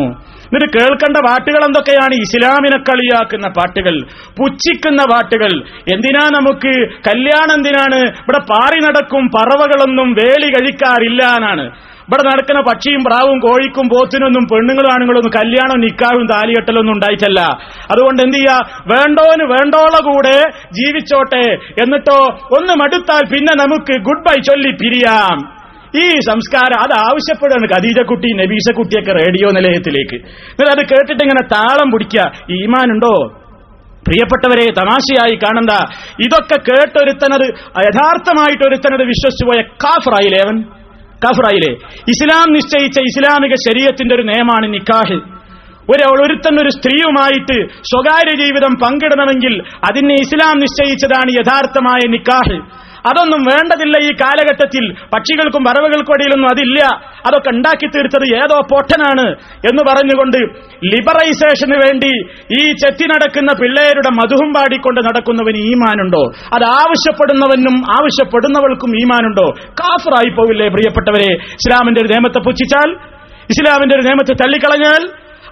എന്നിട്ട് കേൾക്കേണ്ട പാട്ടുകൾ എന്തൊക്കെയാണ്? ഇസ്ലാമിനെ കളിയാക്കുന്ന പാട്ടുകൾ, പുച്ഛിക്കുന്ന പാട്ടുകൾ. എന്തിനാ നമുക്ക് കല്യാണം? എന്തിനാണ്? ഇവിടെ പാറി നടക്കും പറവകളൊന്നും വേളി കഴിക്കാറില്ല എന്നാണ്. ഇവിടെ നടക്കുന്ന പക്ഷിയും പ്രാവും കോഴിക്കും പോത്തിനൊന്നും പെണ്ണുങ്ങളും ആണുങ്ങളൊന്നും കല്യാണം നിക്കാവും താലികെട്ടലൊന്നും ഉണ്ടായിട്ടല്ല. അതുകൊണ്ട് എന്ത് ചെയ്യുക? വേണ്ടോന് വേണ്ടോള കൂടെ ജീവിച്ചോട്ടെ, എന്നിട്ടോ ഒന്ന് മടുത്താൽ പിന്നെ നമുക്ക് ഗുഡ് ബൈ ചൊല്ലി പിരിയാം. ഈ സംസ്കാരം അത് ആവശ്യപ്പെടുകയാണ് ഖദീജക്കുട്ടി, നബീസക്കുട്ടിയൊക്കെ റേഡിയോ നിലയത്തിലേക്ക്. എന്നിട്ട് അത് കേട്ടിട്ട് ഇങ്ങനെ താളം പിടിക്കുക. ഈമാനുണ്ടോ പ്രിയപ്പെട്ടവരെ? തമാശയായി കാണണ്ട. ഇതൊക്കെ കേട്ടൊരുത്തനത് യഥാർത്ഥമായിട്ട് ഒരുത്തനത് വിശ്വസിച്ചു പോയ കാഫറായില്ലേവൻ, കാഫറായില്ലേ? ഇസ്ലാം നിശ്ചയിച്ച ഇസ്ലാമിക ശരീഅത്തിന്റെ ഒരു നിയമമാണ് നിക്കാഹ്. ഒരു സ്ത്രീയുമായിട്ട് സ്വകാര്യ ജീവിതം പങ്കിടണമെങ്കിൽ അതിനെ ഇസ്ലാം നിശ്ചയിച്ചതാണ് യഥാർത്ഥമായ നിക്കാഹ്. അതൊന്നും വേണ്ടതില്ല ഈ കാലഘട്ടത്തിൽ. പക്ഷികൾക്കും പറവകൾക്കും ഇടയിലൊന്നും അതില്ല. അതൊക്കെ ഉണ്ടാക്കി തീർത്തത് ഏതോ പൊട്ടനാണ് എന്ന് പറഞ്ഞുകൊണ്ട് ലിബറൈസേഷന് വേണ്ടി ഈ ചെത്തി നടക്കുന്ന പിള്ളേരുടെ മധുഹും പാടിക്കൊണ്ട് നടക്കുന്നവന് ഈമാനുണ്ടോ? അത് ആവശ്യപ്പെടുന്നവനും ആവശ്യപ്പെടുന്നവൾക്കും ഈമാനുണ്ടോ? കാഫറായി പോവില്ലേ പ്രിയപ്പെട്ടവരെ? ഇസ്ലാമിന്റെ ഒരു നിയമത്തെ പുച്ഛിച്ചാൽ, ഇസ്ലാമിന്റെ ഒരു നിയമത്തെ തള്ളിക്കളഞ്ഞാൽ.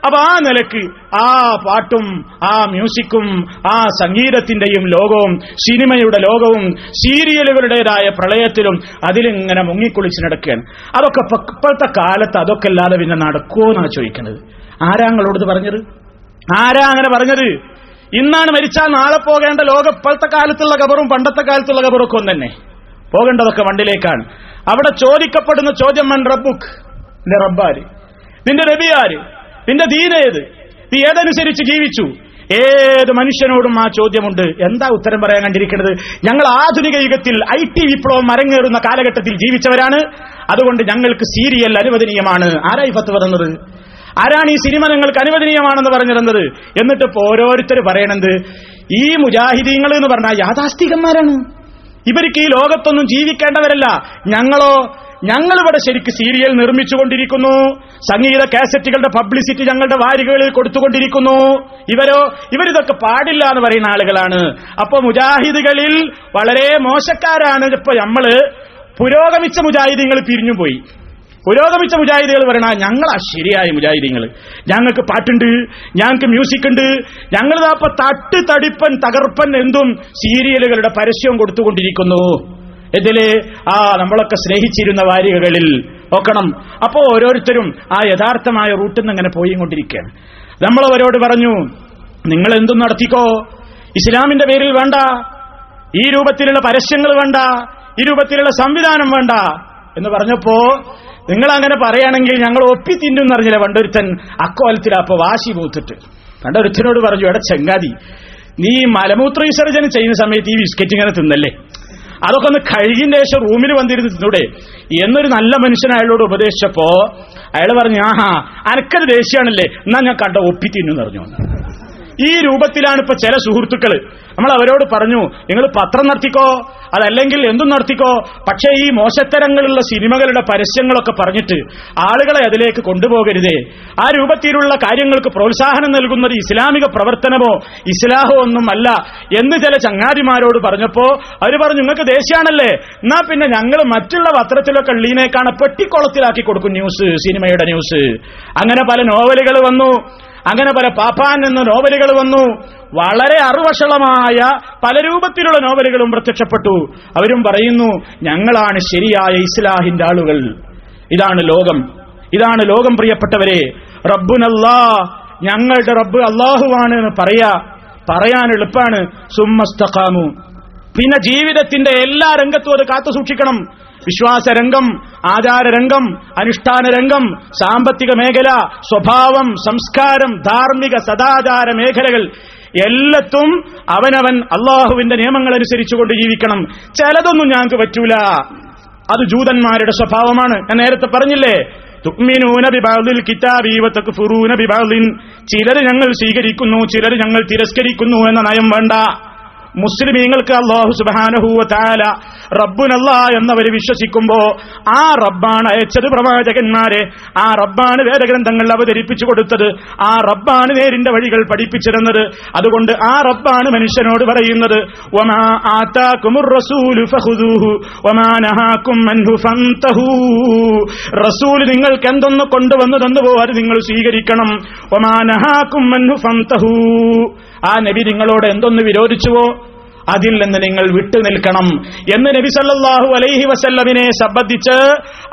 അപ്പൊ ആ നിലക്ക് ആ പാട്ടും ആ മ്യൂസിക്കും ആ സംഗീതത്തിന്റെയും ലോകവും സിനിമയുടെ ലോകവും സീരിയലുകളുടേതായ പ്രളയത്തിലും അതിലിങ്ങനെ മുങ്ങിക്കുളിച്ച് നടക്കുകയാണ്. അതൊക്കെ ഇപ്പോഴത്തെ കാലത്ത് അതൊക്കെ അല്ലാതെ പിന്നെ നടക്കുമെന്നാണ് ചോദിക്കുന്നത്. ആരാങ്ങളോട് പറഞ്ഞത്? ആരാ അങ്ങനെ പറഞ്ഞത്? ഇന്നാണ് മരിച്ചാൽ നാളെ പോകേണ്ട ലോകം ഇപ്പോഴത്തെ കാലത്തുള്ള ഖബറും പണ്ടത്തെ കാലത്തുള്ള ഖബറും ഒക്കെ ഒന്ന് തന്നെ. പോകേണ്ടതൊക്കെ മണ്ണിലേക്കാണ്. അവിടെ ചോദിക്കപ്പെടുന്ന ചോദ്യം മൻ റബ്ബുക്ക്, നിന്റെ റബ്ബാര്, നിന്റെ റബി ആര്, നിന്റെ ദീൻ ഏത്, നീ ഏതനുസരിച്ച് ജീവിച്ചു? ഏത് മനുഷ്യനോടും ആ ചോദ്യമുണ്ട്. എന്താ ഉത്തരം പറയാൻ കണ്ടിരിക്കുന്നത്? ഞങ്ങൾ ആധുനിക യുഗത്തിൽ IT വിപ്ലവം അരങ്ങേറുന്ന കാലഘട്ടത്തിൽ ജീവിച്ചവരാണ്. അതുകൊണ്ട് ഞങ്ങൾക്ക് സീരിയൽ അനുവദനീയമാണ്. ആരായി ഫത്വ തന്നത്? ആരാണ് ഈ സിനിമ നിങ്ങൾക്ക് അനുവദനീയമാണെന്ന് പറഞ്ഞിരുന്നത്? എന്നിട്ട് ഇപ്പോൾ ഓരോരുത്തർ പറയണത് ഈ മുജാഹിദീങ്ങൾ എന്ന് പറഞ്ഞാൽ യാഥാസ്ഥികന്മാരാണ്, ഇവർക്ക് ഈ ലോകത്തൊന്നും ജീവിക്കേണ്ടവരല്ല. ഞങ്ങളോ? ഞങ്ങളിവിടെ ശരിക്ക് സീരിയൽ നിർമ്മിച്ചുകൊണ്ടിരിക്കുന്നു, സംഗീത കാസറ്റുകളുടെ പബ്ലിസിറ്റി ഞങ്ങളുടെ വാരികകളിൽ കൊടുത്തുകൊണ്ടിരിക്കുന്നു. ഇവരോ? ഇവരിതൊക്കെ പാടില്ല എന്ന് പറയുന്ന ആളുകളാണ്. അപ്പൊ മുജാഹിദുകളിൽ വളരെ മോശക്കാരാണ്. ഇപ്പൊ നമ്മള് പുരോഗമിച്ച മുജാഹിദുകൾ പിരിഞ്ഞുപോയി. പുരോഗമിച്ച മുജാഹിദികൾ പറയണ ഞങ്ങളാ ശരിയായ മുജാഹിദികൾ, ഞങ്ങൾക്ക് പാട്ടുണ്ട്, ഞങ്ങൾക്ക് മ്യൂസിക് ഉണ്ട്, ഞങ്ങളിതാപ്പൊ തട്ട് തടിപ്പൻ തകർപ്പൻ എന്തും സീരിയലുകളുടെ പരസ്യം കൊടുത്തുകൊണ്ടിരിക്കുന്നു. ഇതില് നമ്മളൊക്കെ സ്നേഹിച്ചിരുന്ന വാരികകളിൽ നോക്കണം. അപ്പോ ഓരോരുത്തരും ആ യഥാർത്ഥമായ റൂട്ടിൽ നിന്ന് അങ്ങനെ പോയിക്കൊണ്ടിരിക്കുകയാണ്. നമ്മളവരോട് പറഞ്ഞു, നിങ്ങൾ എന്തും നടത്തിക്കോ, ഇസ്ലാമിന്റെ പേരിൽ വേണ്ട, ഈ രൂപത്തിലുള്ള പരസ്യങ്ങൾ വേണ്ട, ഈ രൂപത്തിലുള്ള സംവിധാനം വേണ്ട എന്ന് പറഞ്ഞപ്പോ നിങ്ങൾ അങ്ങനെ പറയുകയാണെങ്കിൽ ഞങ്ങൾ ഒപ്പി തിന്നും അറിഞ്ഞില്ല. പണ്ടൊരുത്തൻ അക്കോലത്തിലാപ്പോ വാശി പൂത്തിട്ട് പണ്ടൊരുത്തനോട് പറഞ്ഞു, എടാ ചങ്ങാതി, നീ മലമൂത്ര വിസർജനം ചെയ്യുന്ന സമയത്ത് ഈ ബിസ്ക്കറ്റ് ഇങ്ങനെ തിന്നല്ലേ, അതൊക്കെ ഒന്ന് കഴുകിന്റെ ശേഷം റൂമിൽ വന്നിരുന്ന് തിന്നൂടെ എന്നൊരു നല്ല മനുഷ്യൻ അയാളോട് ഉപദേശിച്ചപ്പോ അയാൾ പറഞ്ഞു, ആഹാ അനക്കത് ദേഷ്യമാണല്ലേ, എന്നാ ഞാൻ കണ്ട ഒപ്പി തിന്നു പറഞ്ഞു. ഈ രൂപത്തിലാണ് ഇപ്പൊ ചില സുഹൃത്തുക്കള് നമ്മൾ അവരോട് പറഞ്ഞു, നിങ്ങൾ പത്രം നടത്തിക്കോ, അതല്ലെങ്കിൽ എന്തും നടത്തിക്കോ, പക്ഷേ ഈ മോശത്തരങ്ങളുള്ള സിനിമകളുടെ പരസ്യങ്ങളൊക്കെ പറഞ്ഞിട്ട് ആളുകളെ അതിലേക്ക് കൊണ്ടുപോകരുതേ. ആ രൂപത്തിലുള്ള കാര്യങ്ങൾക്ക് പ്രോത്സാഹനം നൽകുന്നത് ഇസ്ലാമിക പ്രവർത്തനമോ ഇസ്ലാഹോ ഒന്നും അല്ല എന്ന് ചില ചങ്ങാതിമാരോട് പറഞ്ഞപ്പോ അവർ പറഞ്ഞു, നിങ്ങൾക്ക് ദേഷ്യാണല്ലേ, എന്നാ പിന്നെ ഞങ്ങൾ മറ്റുള്ള പത്രത്തിലൊക്കെ ഉള്ളീനേക്കാണ് പെട്ടിക്കുളത്തിലാക്കി കൊടുക്കും ന്യൂസ്, സിനിമയുടെ ന്യൂസ്. അങ്ങനെ പല നോവലുകൾ വന്നു, അങ്ങനെ പല പാപ്പാൻ എന്ന നോവലുകൾ വന്നു, വളരെ അറുവഷളമായ പല രൂപത്തിലുള്ള നോവലുകളും പ്രത്യക്ഷപ്പെട്ടു. അവരും പറയുന്നു, ഞങ്ങളാണ് ശരിയായ ഇസ്ലാഹിന്റെ ആളുകൾ. ഇതാണ് ലോകം, ഇതാണ് ലോകം. പ്രിയപ്പെട്ടവരെ, റബ്ബുനല്ലാ, ഞങ്ങളുടെ റബ്ബ് അള്ളാഹുവാണ് എന്ന് പറയാൻ എളുപ്പാണ്. സുമ്മസ്തഖാമു, പിന്നെ ജീവിതത്തിന്റെ എല്ലാ രംഗത്തും അത് കാത്തു സൂക്ഷിക്കണം. വിശ്വാസരംഗം, ആചാരരംഗം, അനുഷ്ഠാനരംഗം, സാമ്പത്തിക മേഖല, സ്വഭാവം, സംസ്കാരം, ധാർമ്മിക സദാചാര മേഖലകൾ, എല്ലാത്തും അവനവൻ അള്ളാഹുവിന്റെ നിയമങ്ങൾ അനുസരിച്ചുകൊണ്ട് ജീവിക്കണം. ചിലതൊന്നും ഞങ്ങൾക്ക് പറ്റൂല, അത് ജൂതന്മാരുടെ സ്വഭാവമാണ്. ഞാൻ നേരത്തെ പറഞ്ഞില്ലേ, തുഅ്മിനൂന ബിബഅദിൽ കിതാബി വതക്ഫുറൂന ബിബഅദിൻ, ചിലര് ഞങ്ങൾ സ്വീകരിക്കുന്നു, ചിലര് ഞങ്ങൾ തിരസ്കരിക്കുന്നു എന്ന നയം വേണ്ട. മുസ്ലിമീങ്ങൾക്ക് അല്ലാഹു സുബ്ഹാനഹു വതആല റബ്ബുനല്ലാ എന്നവർ വിശ്വസിക്കുമ്പോൾ ആ റബ്ബാണ് അയച്ചത് പ്രവാചകന്മാരെ, ആ റബ്ബാണ് വേദഗ്രന്ഥങ്ങൾ അവതരിപ്പിച്ചു കൊടുത്തത്, ആ റബ്ബാണ് നേരിന്റെ വഴികൾ പഠിപ്പിച്ചിരുന്നത്. അതുകൊണ്ട് ആ റബ്ബാണ് മനുഷ്യനോട് പറയുന്നത്, വമാ ആതാകുമുർ റസൂലു ഫഖുദൂഹു വമാ നഹാകും അൻഹു ഫൻതഹൂ, റസൂൽ നിങ്ങൾക്ക് എന്തൊന്ന് കൊണ്ടുവന്നു തന്നുവോ അത് നിങ്ങൾ സ്വീകരിക്കണം. വമാ നഹാകും അൻഹു ഫൻതഹൂ, ആ നബി നിങ്ങളോട് എന്തൊന്ന് വിരോധിച്ചുവോ അതിൽ നിന്ന് നിങ്ങൾ വിട്ടുനിൽക്കണം എന്ന് നബി സല്ലല്ലാഹു അലൈഹി വസല്ലമിനെ സംബന്ധിച്ച്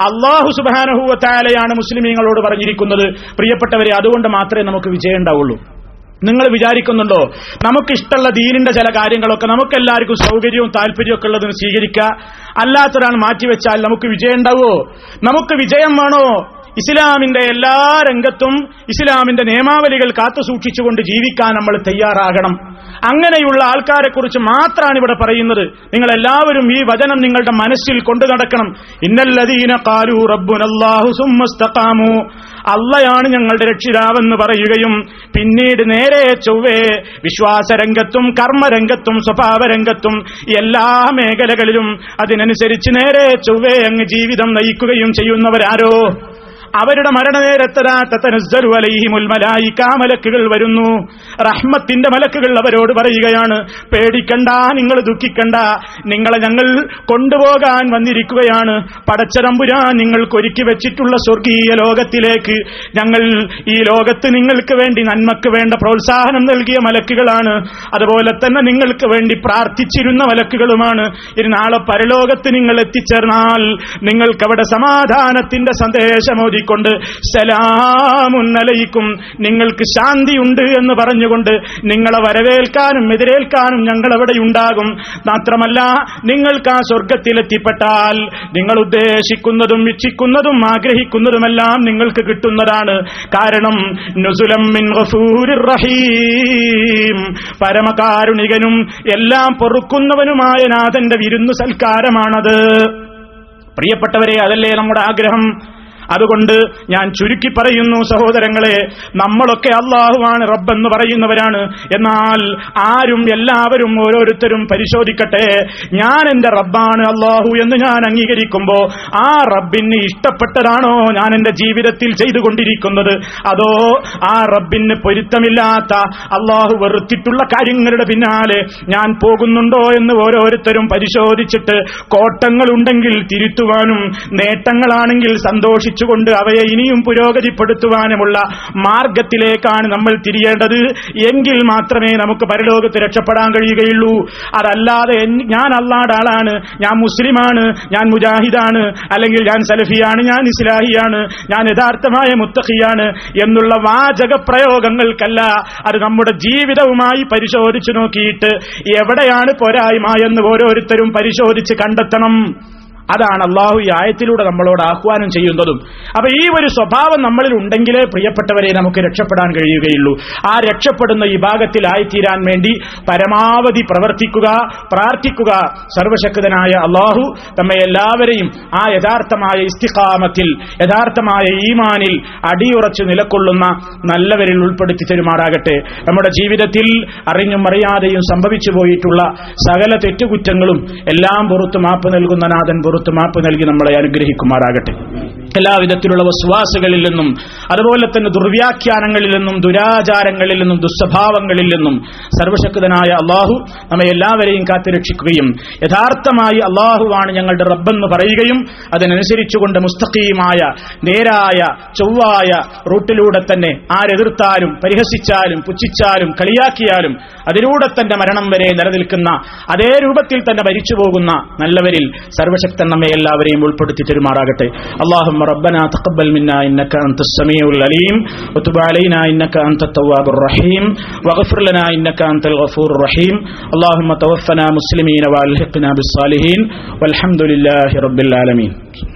അല്ലാഹു സുബ്ഹാനഹു വതആലയാണ് മുസ്ലിമീങ്ങളോട് പറഞ്ഞിരിക്കുന്നത്. പ്രിയപ്പെട്ടവരെ, അതുകൊണ്ട് മാത്രമേ നമുക്ക് വിജയം ഉണ്ടാവുള്ളൂ. നിങ്ങൾ വിചാരിക്കുന്നുണ്ടോ നമുക്കിഷ്ടമുള്ള ദീനിന്റെ ചില കാര്യങ്ങളൊക്കെ നമുക്കെല്ലാവർക്കും സൗകര്യവും താല്പര്യമൊക്കെ ഉള്ളതിന് സ്വീകരിക്കുക, അല്ലാത്തൊരാൾ മാറ്റിവെച്ചാൽ നമുക്ക് വിജയം ഉണ്ടാവുമോ? നമുക്ക് വിജയം വേണോ? ഇസ്ലാമിന്റെ എല്ലാ രംഗത്തും ഇസ്ലാമിന്റെ നിയമാവലികൾ കാത്തുസൂക്ഷിച്ചുകൊണ്ട് ജീവിക്കാൻ നമ്മൾ തയ്യാറാകണം. അങ്ങനെയുള്ള ആൾക്കാരെ കുറിച്ച് മാത്രമാണ് ഇവിടെ പറയുന്നത്. നിങ്ങൾ എല്ലാവരും ഈ വചനം നിങ്ങളുടെ മനസ്സിൽ കൊണ്ടു നടക്കണം. ഇന്നല്ലദീന ഖാലൂ റബ്ബുനല്ലാഹു സുമ്മസ്തഖാമു, അള്ളയാണ് ഞങ്ങളുടെ രക്ഷിതാവെന്ന് പറയുകയും പിന്നീട് നേരെ ചൊവ്വേ വിശ്വാസരംഗത്തും കർമ്മരംഗത്തും സ്വഭാവരംഗത്തും എല്ലാ മേഖലകളിലും അതിനനുസരിച്ച് നേരെ ചൊവ്വേ അങ്ങ് ജീവിതം നയിക്കുകയും ചെയ്യുന്നവരാരോ അവരുടെ മരണനേരത്തരാ തതനസ്സലു അലൈഹിമുൽ മലായിക, മലക്കുകൾ വരുന്നു, റഹ്മത്തിന്റെ മലക്കുകൾ അവരോട് പറയുകയാണ്, പേടിക്കണ്ട, നിങ്ങൾ ദുഃഖിക്കണ്ട, നിങ്ങളെ ഞങ്ങൾ കൊണ്ടുപോകാൻ വന്നിരിക്കുകയാണ്. പടച്ചതമ്പുരാൻ നിങ്ങൾക്ക് ഒരുക്കി വെച്ചിട്ടുള്ള സ്വർഗീയ ലോകത്തിലേക്ക് ഞങ്ങൾ, ഈ ലോകത്ത് നിങ്ങൾക്ക് വേണ്ടി നന്മക്ക് വേണ്ട പ്രോത്സാഹനം നൽകിയ മലക്കുകളാണ്, അതുപോലെ തന്നെ നിങ്ങൾക്ക് വേണ്ടി പ്രാർത്ഥിച്ചിരുന്ന മലക്കുകളുമാണ്. ഇനി നാളെ പരലോകത്ത് നിങ്ങൾ എത്തിച്ചേർന്നാൽ നിങ്ങൾക്കവിടെ സമാധാനത്തിന്റെ സന്ദേശമോദി കൊണ്ട് സലാമുൻ അലൈക്കും, നിങ്ങൾക്ക് ശാന്തിയുണ്ട് എന്ന് പറഞ്ഞുകൊണ്ട് നിങ്ങളെ വരവേൽക്കാനും എതിരേൽക്കാനും ഞങ്ങളവിടെയുണ്ടാകും. മാത്രമല്ല, നിങ്ങൾക്ക് ആ സ്വർഗത്തിലെത്തിപ്പെട്ടാൽ നിങ്ങൾ ഉദ്ദേശിക്കുന്നതും ഇച്ഛിക്കുന്നതും ആഗ്രഹിക്കുന്നതുമെല്ലാം നിങ്ങൾക്ക് കിട്ടുന്നതാണ്. കാരണം നുസുലം മിൻ ഗഫൂരിർ റഹീം, പരമകാരുണികനും എല്ലാം പൊറുക്കുന്നവനുമായ നാഥന്റെ വിരുന്നു സൽക്കാരമാണത്. പ്രിയപ്പെട്ടവരെ, അതല്ലേ നമ്മുടെ ആഗ്രഹം? അതുകൊണ്ട് ഞാൻ ചുരുക്കി പറയുന്നു സഹോദരങ്ങളെ, നമ്മളൊക്കെ അള്ളാഹുവാണ് റബ്ബെന്ന് പറയുന്നവരാണ്. എന്നാൽ ആരും, എല്ലാവരും, ഓരോരുത്തരും പരിശോധിക്കട്ടെ, ഞാൻ എന്റെ റബ്ബാണ് അള്ളാഹു എന്ന് ഞാൻ അംഗീകരിക്കുമ്പോൾ ആ റബ്ബിന് ഇഷ്ടപ്പെട്ടതാണോ ഞാൻ എന്റെ ജീവിതത്തിൽ ചെയ്തുകൊണ്ടിരിക്കുന്നത്, അതോ ആ റബ്ബിന് പൊരുത്തമില്ലാത്ത, അള്ളാഹു വെറുത്തിട്ടുള്ള കാര്യങ്ങളുടെ പിന്നാലെ ഞാൻ പോകുന്നുണ്ടോ എന്ന് ഓരോരുത്തരും പരിശോധിച്ചിട്ട് കോട്ടങ്ങളുണ്ടെങ്കിൽ തിരുത്തുവാനും നേട്ടങ്ങളാണെങ്കിൽ സന്തോഷിച്ചു കൊണ്ട് അവയെ ഇനിയും പുരോഗതിപ്പെടുത്തുവാനുമുള്ള മാർഗത്തിലേക്കാണ് നമ്മൾ തിരിയേണ്ടത്. എങ്കിൽ മാത്രമേ നമുക്ക് പരലോകത്ത് രക്ഷപ്പെടാൻ കഴിയുകയുള്ളൂ. അതല്ലാതെ ഞാൻ അല്ലാഹുവിന്റെ ആളാണ്, ഞാൻ മുസ്ലിമാണ്, ഞാൻ മുജാഹിദാണ്, അല്ലെങ്കിൽ ഞാൻ സലഫിയാണ്, ഞാൻ ഇസ്ലാഹിയാണ്, ഞാൻ യഥാർത്ഥമായ മുത്തഖിയാണ് എന്നുള്ള വാചക പ്രയോഗങ്ങൾക്കല്ല. അത് നമ്മുടെ ജീവിതവുമായി പരിശോധിച്ചു നോക്കിയിട്ട് എവിടെയാണ് പോരായ്മ എന്ന് ഓരോരുത്തരും പരിശോധിച്ച് കണ്ടെത്തണം. അതാണ് അള്ളാഹു ഈ ആയത്തിലൂടെ നമ്മളോട് ആഹ്വാനം ചെയ്യുന്നതും. അപ്പൊ ഈ ഒരു സ്വഭാവം നമ്മളിൽ ഉണ്ടെങ്കിലേ പ്രിയപ്പെട്ടവരെ നമുക്ക് രക്ഷപ്പെടാൻ കഴിയുകയുള്ളൂ. ആ രക്ഷപ്പെടുന്ന ഈ ഭാഗത്തിലായിത്തീരാൻ വേണ്ടി പരമാവധി പ്രവർത്തിക്കുക, പ്രാർത്ഥിക്കുക. സർവശക്തനായ അള്ളാഹു നമ്മെ എല്ലാവരെയും ആ യഥാർത്ഥമായ ഇസ്തിഖാമത്തിൽ, യഥാർത്ഥമായ ഈമാനിൽ അടിയുറച്ചു നിലക്കൊള്ളുന്ന നല്ലവരിൽ ഉൾപ്പെടുത്തി തരുമാറാകട്ടെ. നമ്മുടെ ജീവിതത്തിൽ അറിഞ്ഞും അറിയാതെയും സംഭവിച്ചു പോയിട്ടുള്ള സകല തെറ്റുകുറ്റങ്ങളും എല്ലാം പുറത്തു മാപ്പ് നൽകുന്ന നാഥൻ പുറത്തു മാപ്പ് നൽകി നമ്മളെ അനുഗ്രഹിക്കുമാറാകട്ടെ. എല്ലാവിധത്തിലുള്ള വസ്വാസുകളിൽ നിന്നും അതുപോലെ തന്നെ ദുർവ്യാഖ്യാനങ്ങളിൽ നിന്നും ദുരാചാരങ്ങളിൽ നിന്നും ദുസ്വഭാവങ്ങളിൽ നിന്നും സർവശക്തനായ അള്ളാഹു നമ്മെ എല്ലാവരെയും കാത്തുരക്ഷിക്കുകയും യഥാർത്ഥമായി അള്ളാഹുവാണ് ഞങ്ങളുടെ റബ്ബെന്ന് പറയുകയും അതിനനുസരിച്ചുകൊണ്ട് മുസ്തഖീമായ നേരായ ചൊവ്വായ റൂട്ടിലൂടെ തന്നെ ആരെതിർത്താലും പരിഹസിച്ചാലും പുച്ഛിച്ചാലും കളിയാക്കിയാലും അതിലൂടെ തന്നെ മരണം വരെ നിലനിൽക്കുന്ന അതേ രൂപത്തിൽ തന്നെ മരിച്ചു പോകുന്ന നല്ലവരിൽ സർവശക്തൻ നമ്മെ എല്ലാവരെയും ഉൾപ്പെടുത്തി തരുമാറാകട്ടെ. اللهم ربنا تقبل منا إنك أنت السميع العليم وتب علينا إنك أنت التواب الرحيم واغفر لنا إنك أنت الغفور الرحيم اللهم توفنا مسلمين وألحقنا بالصالحين والحمد لله رب العالمين.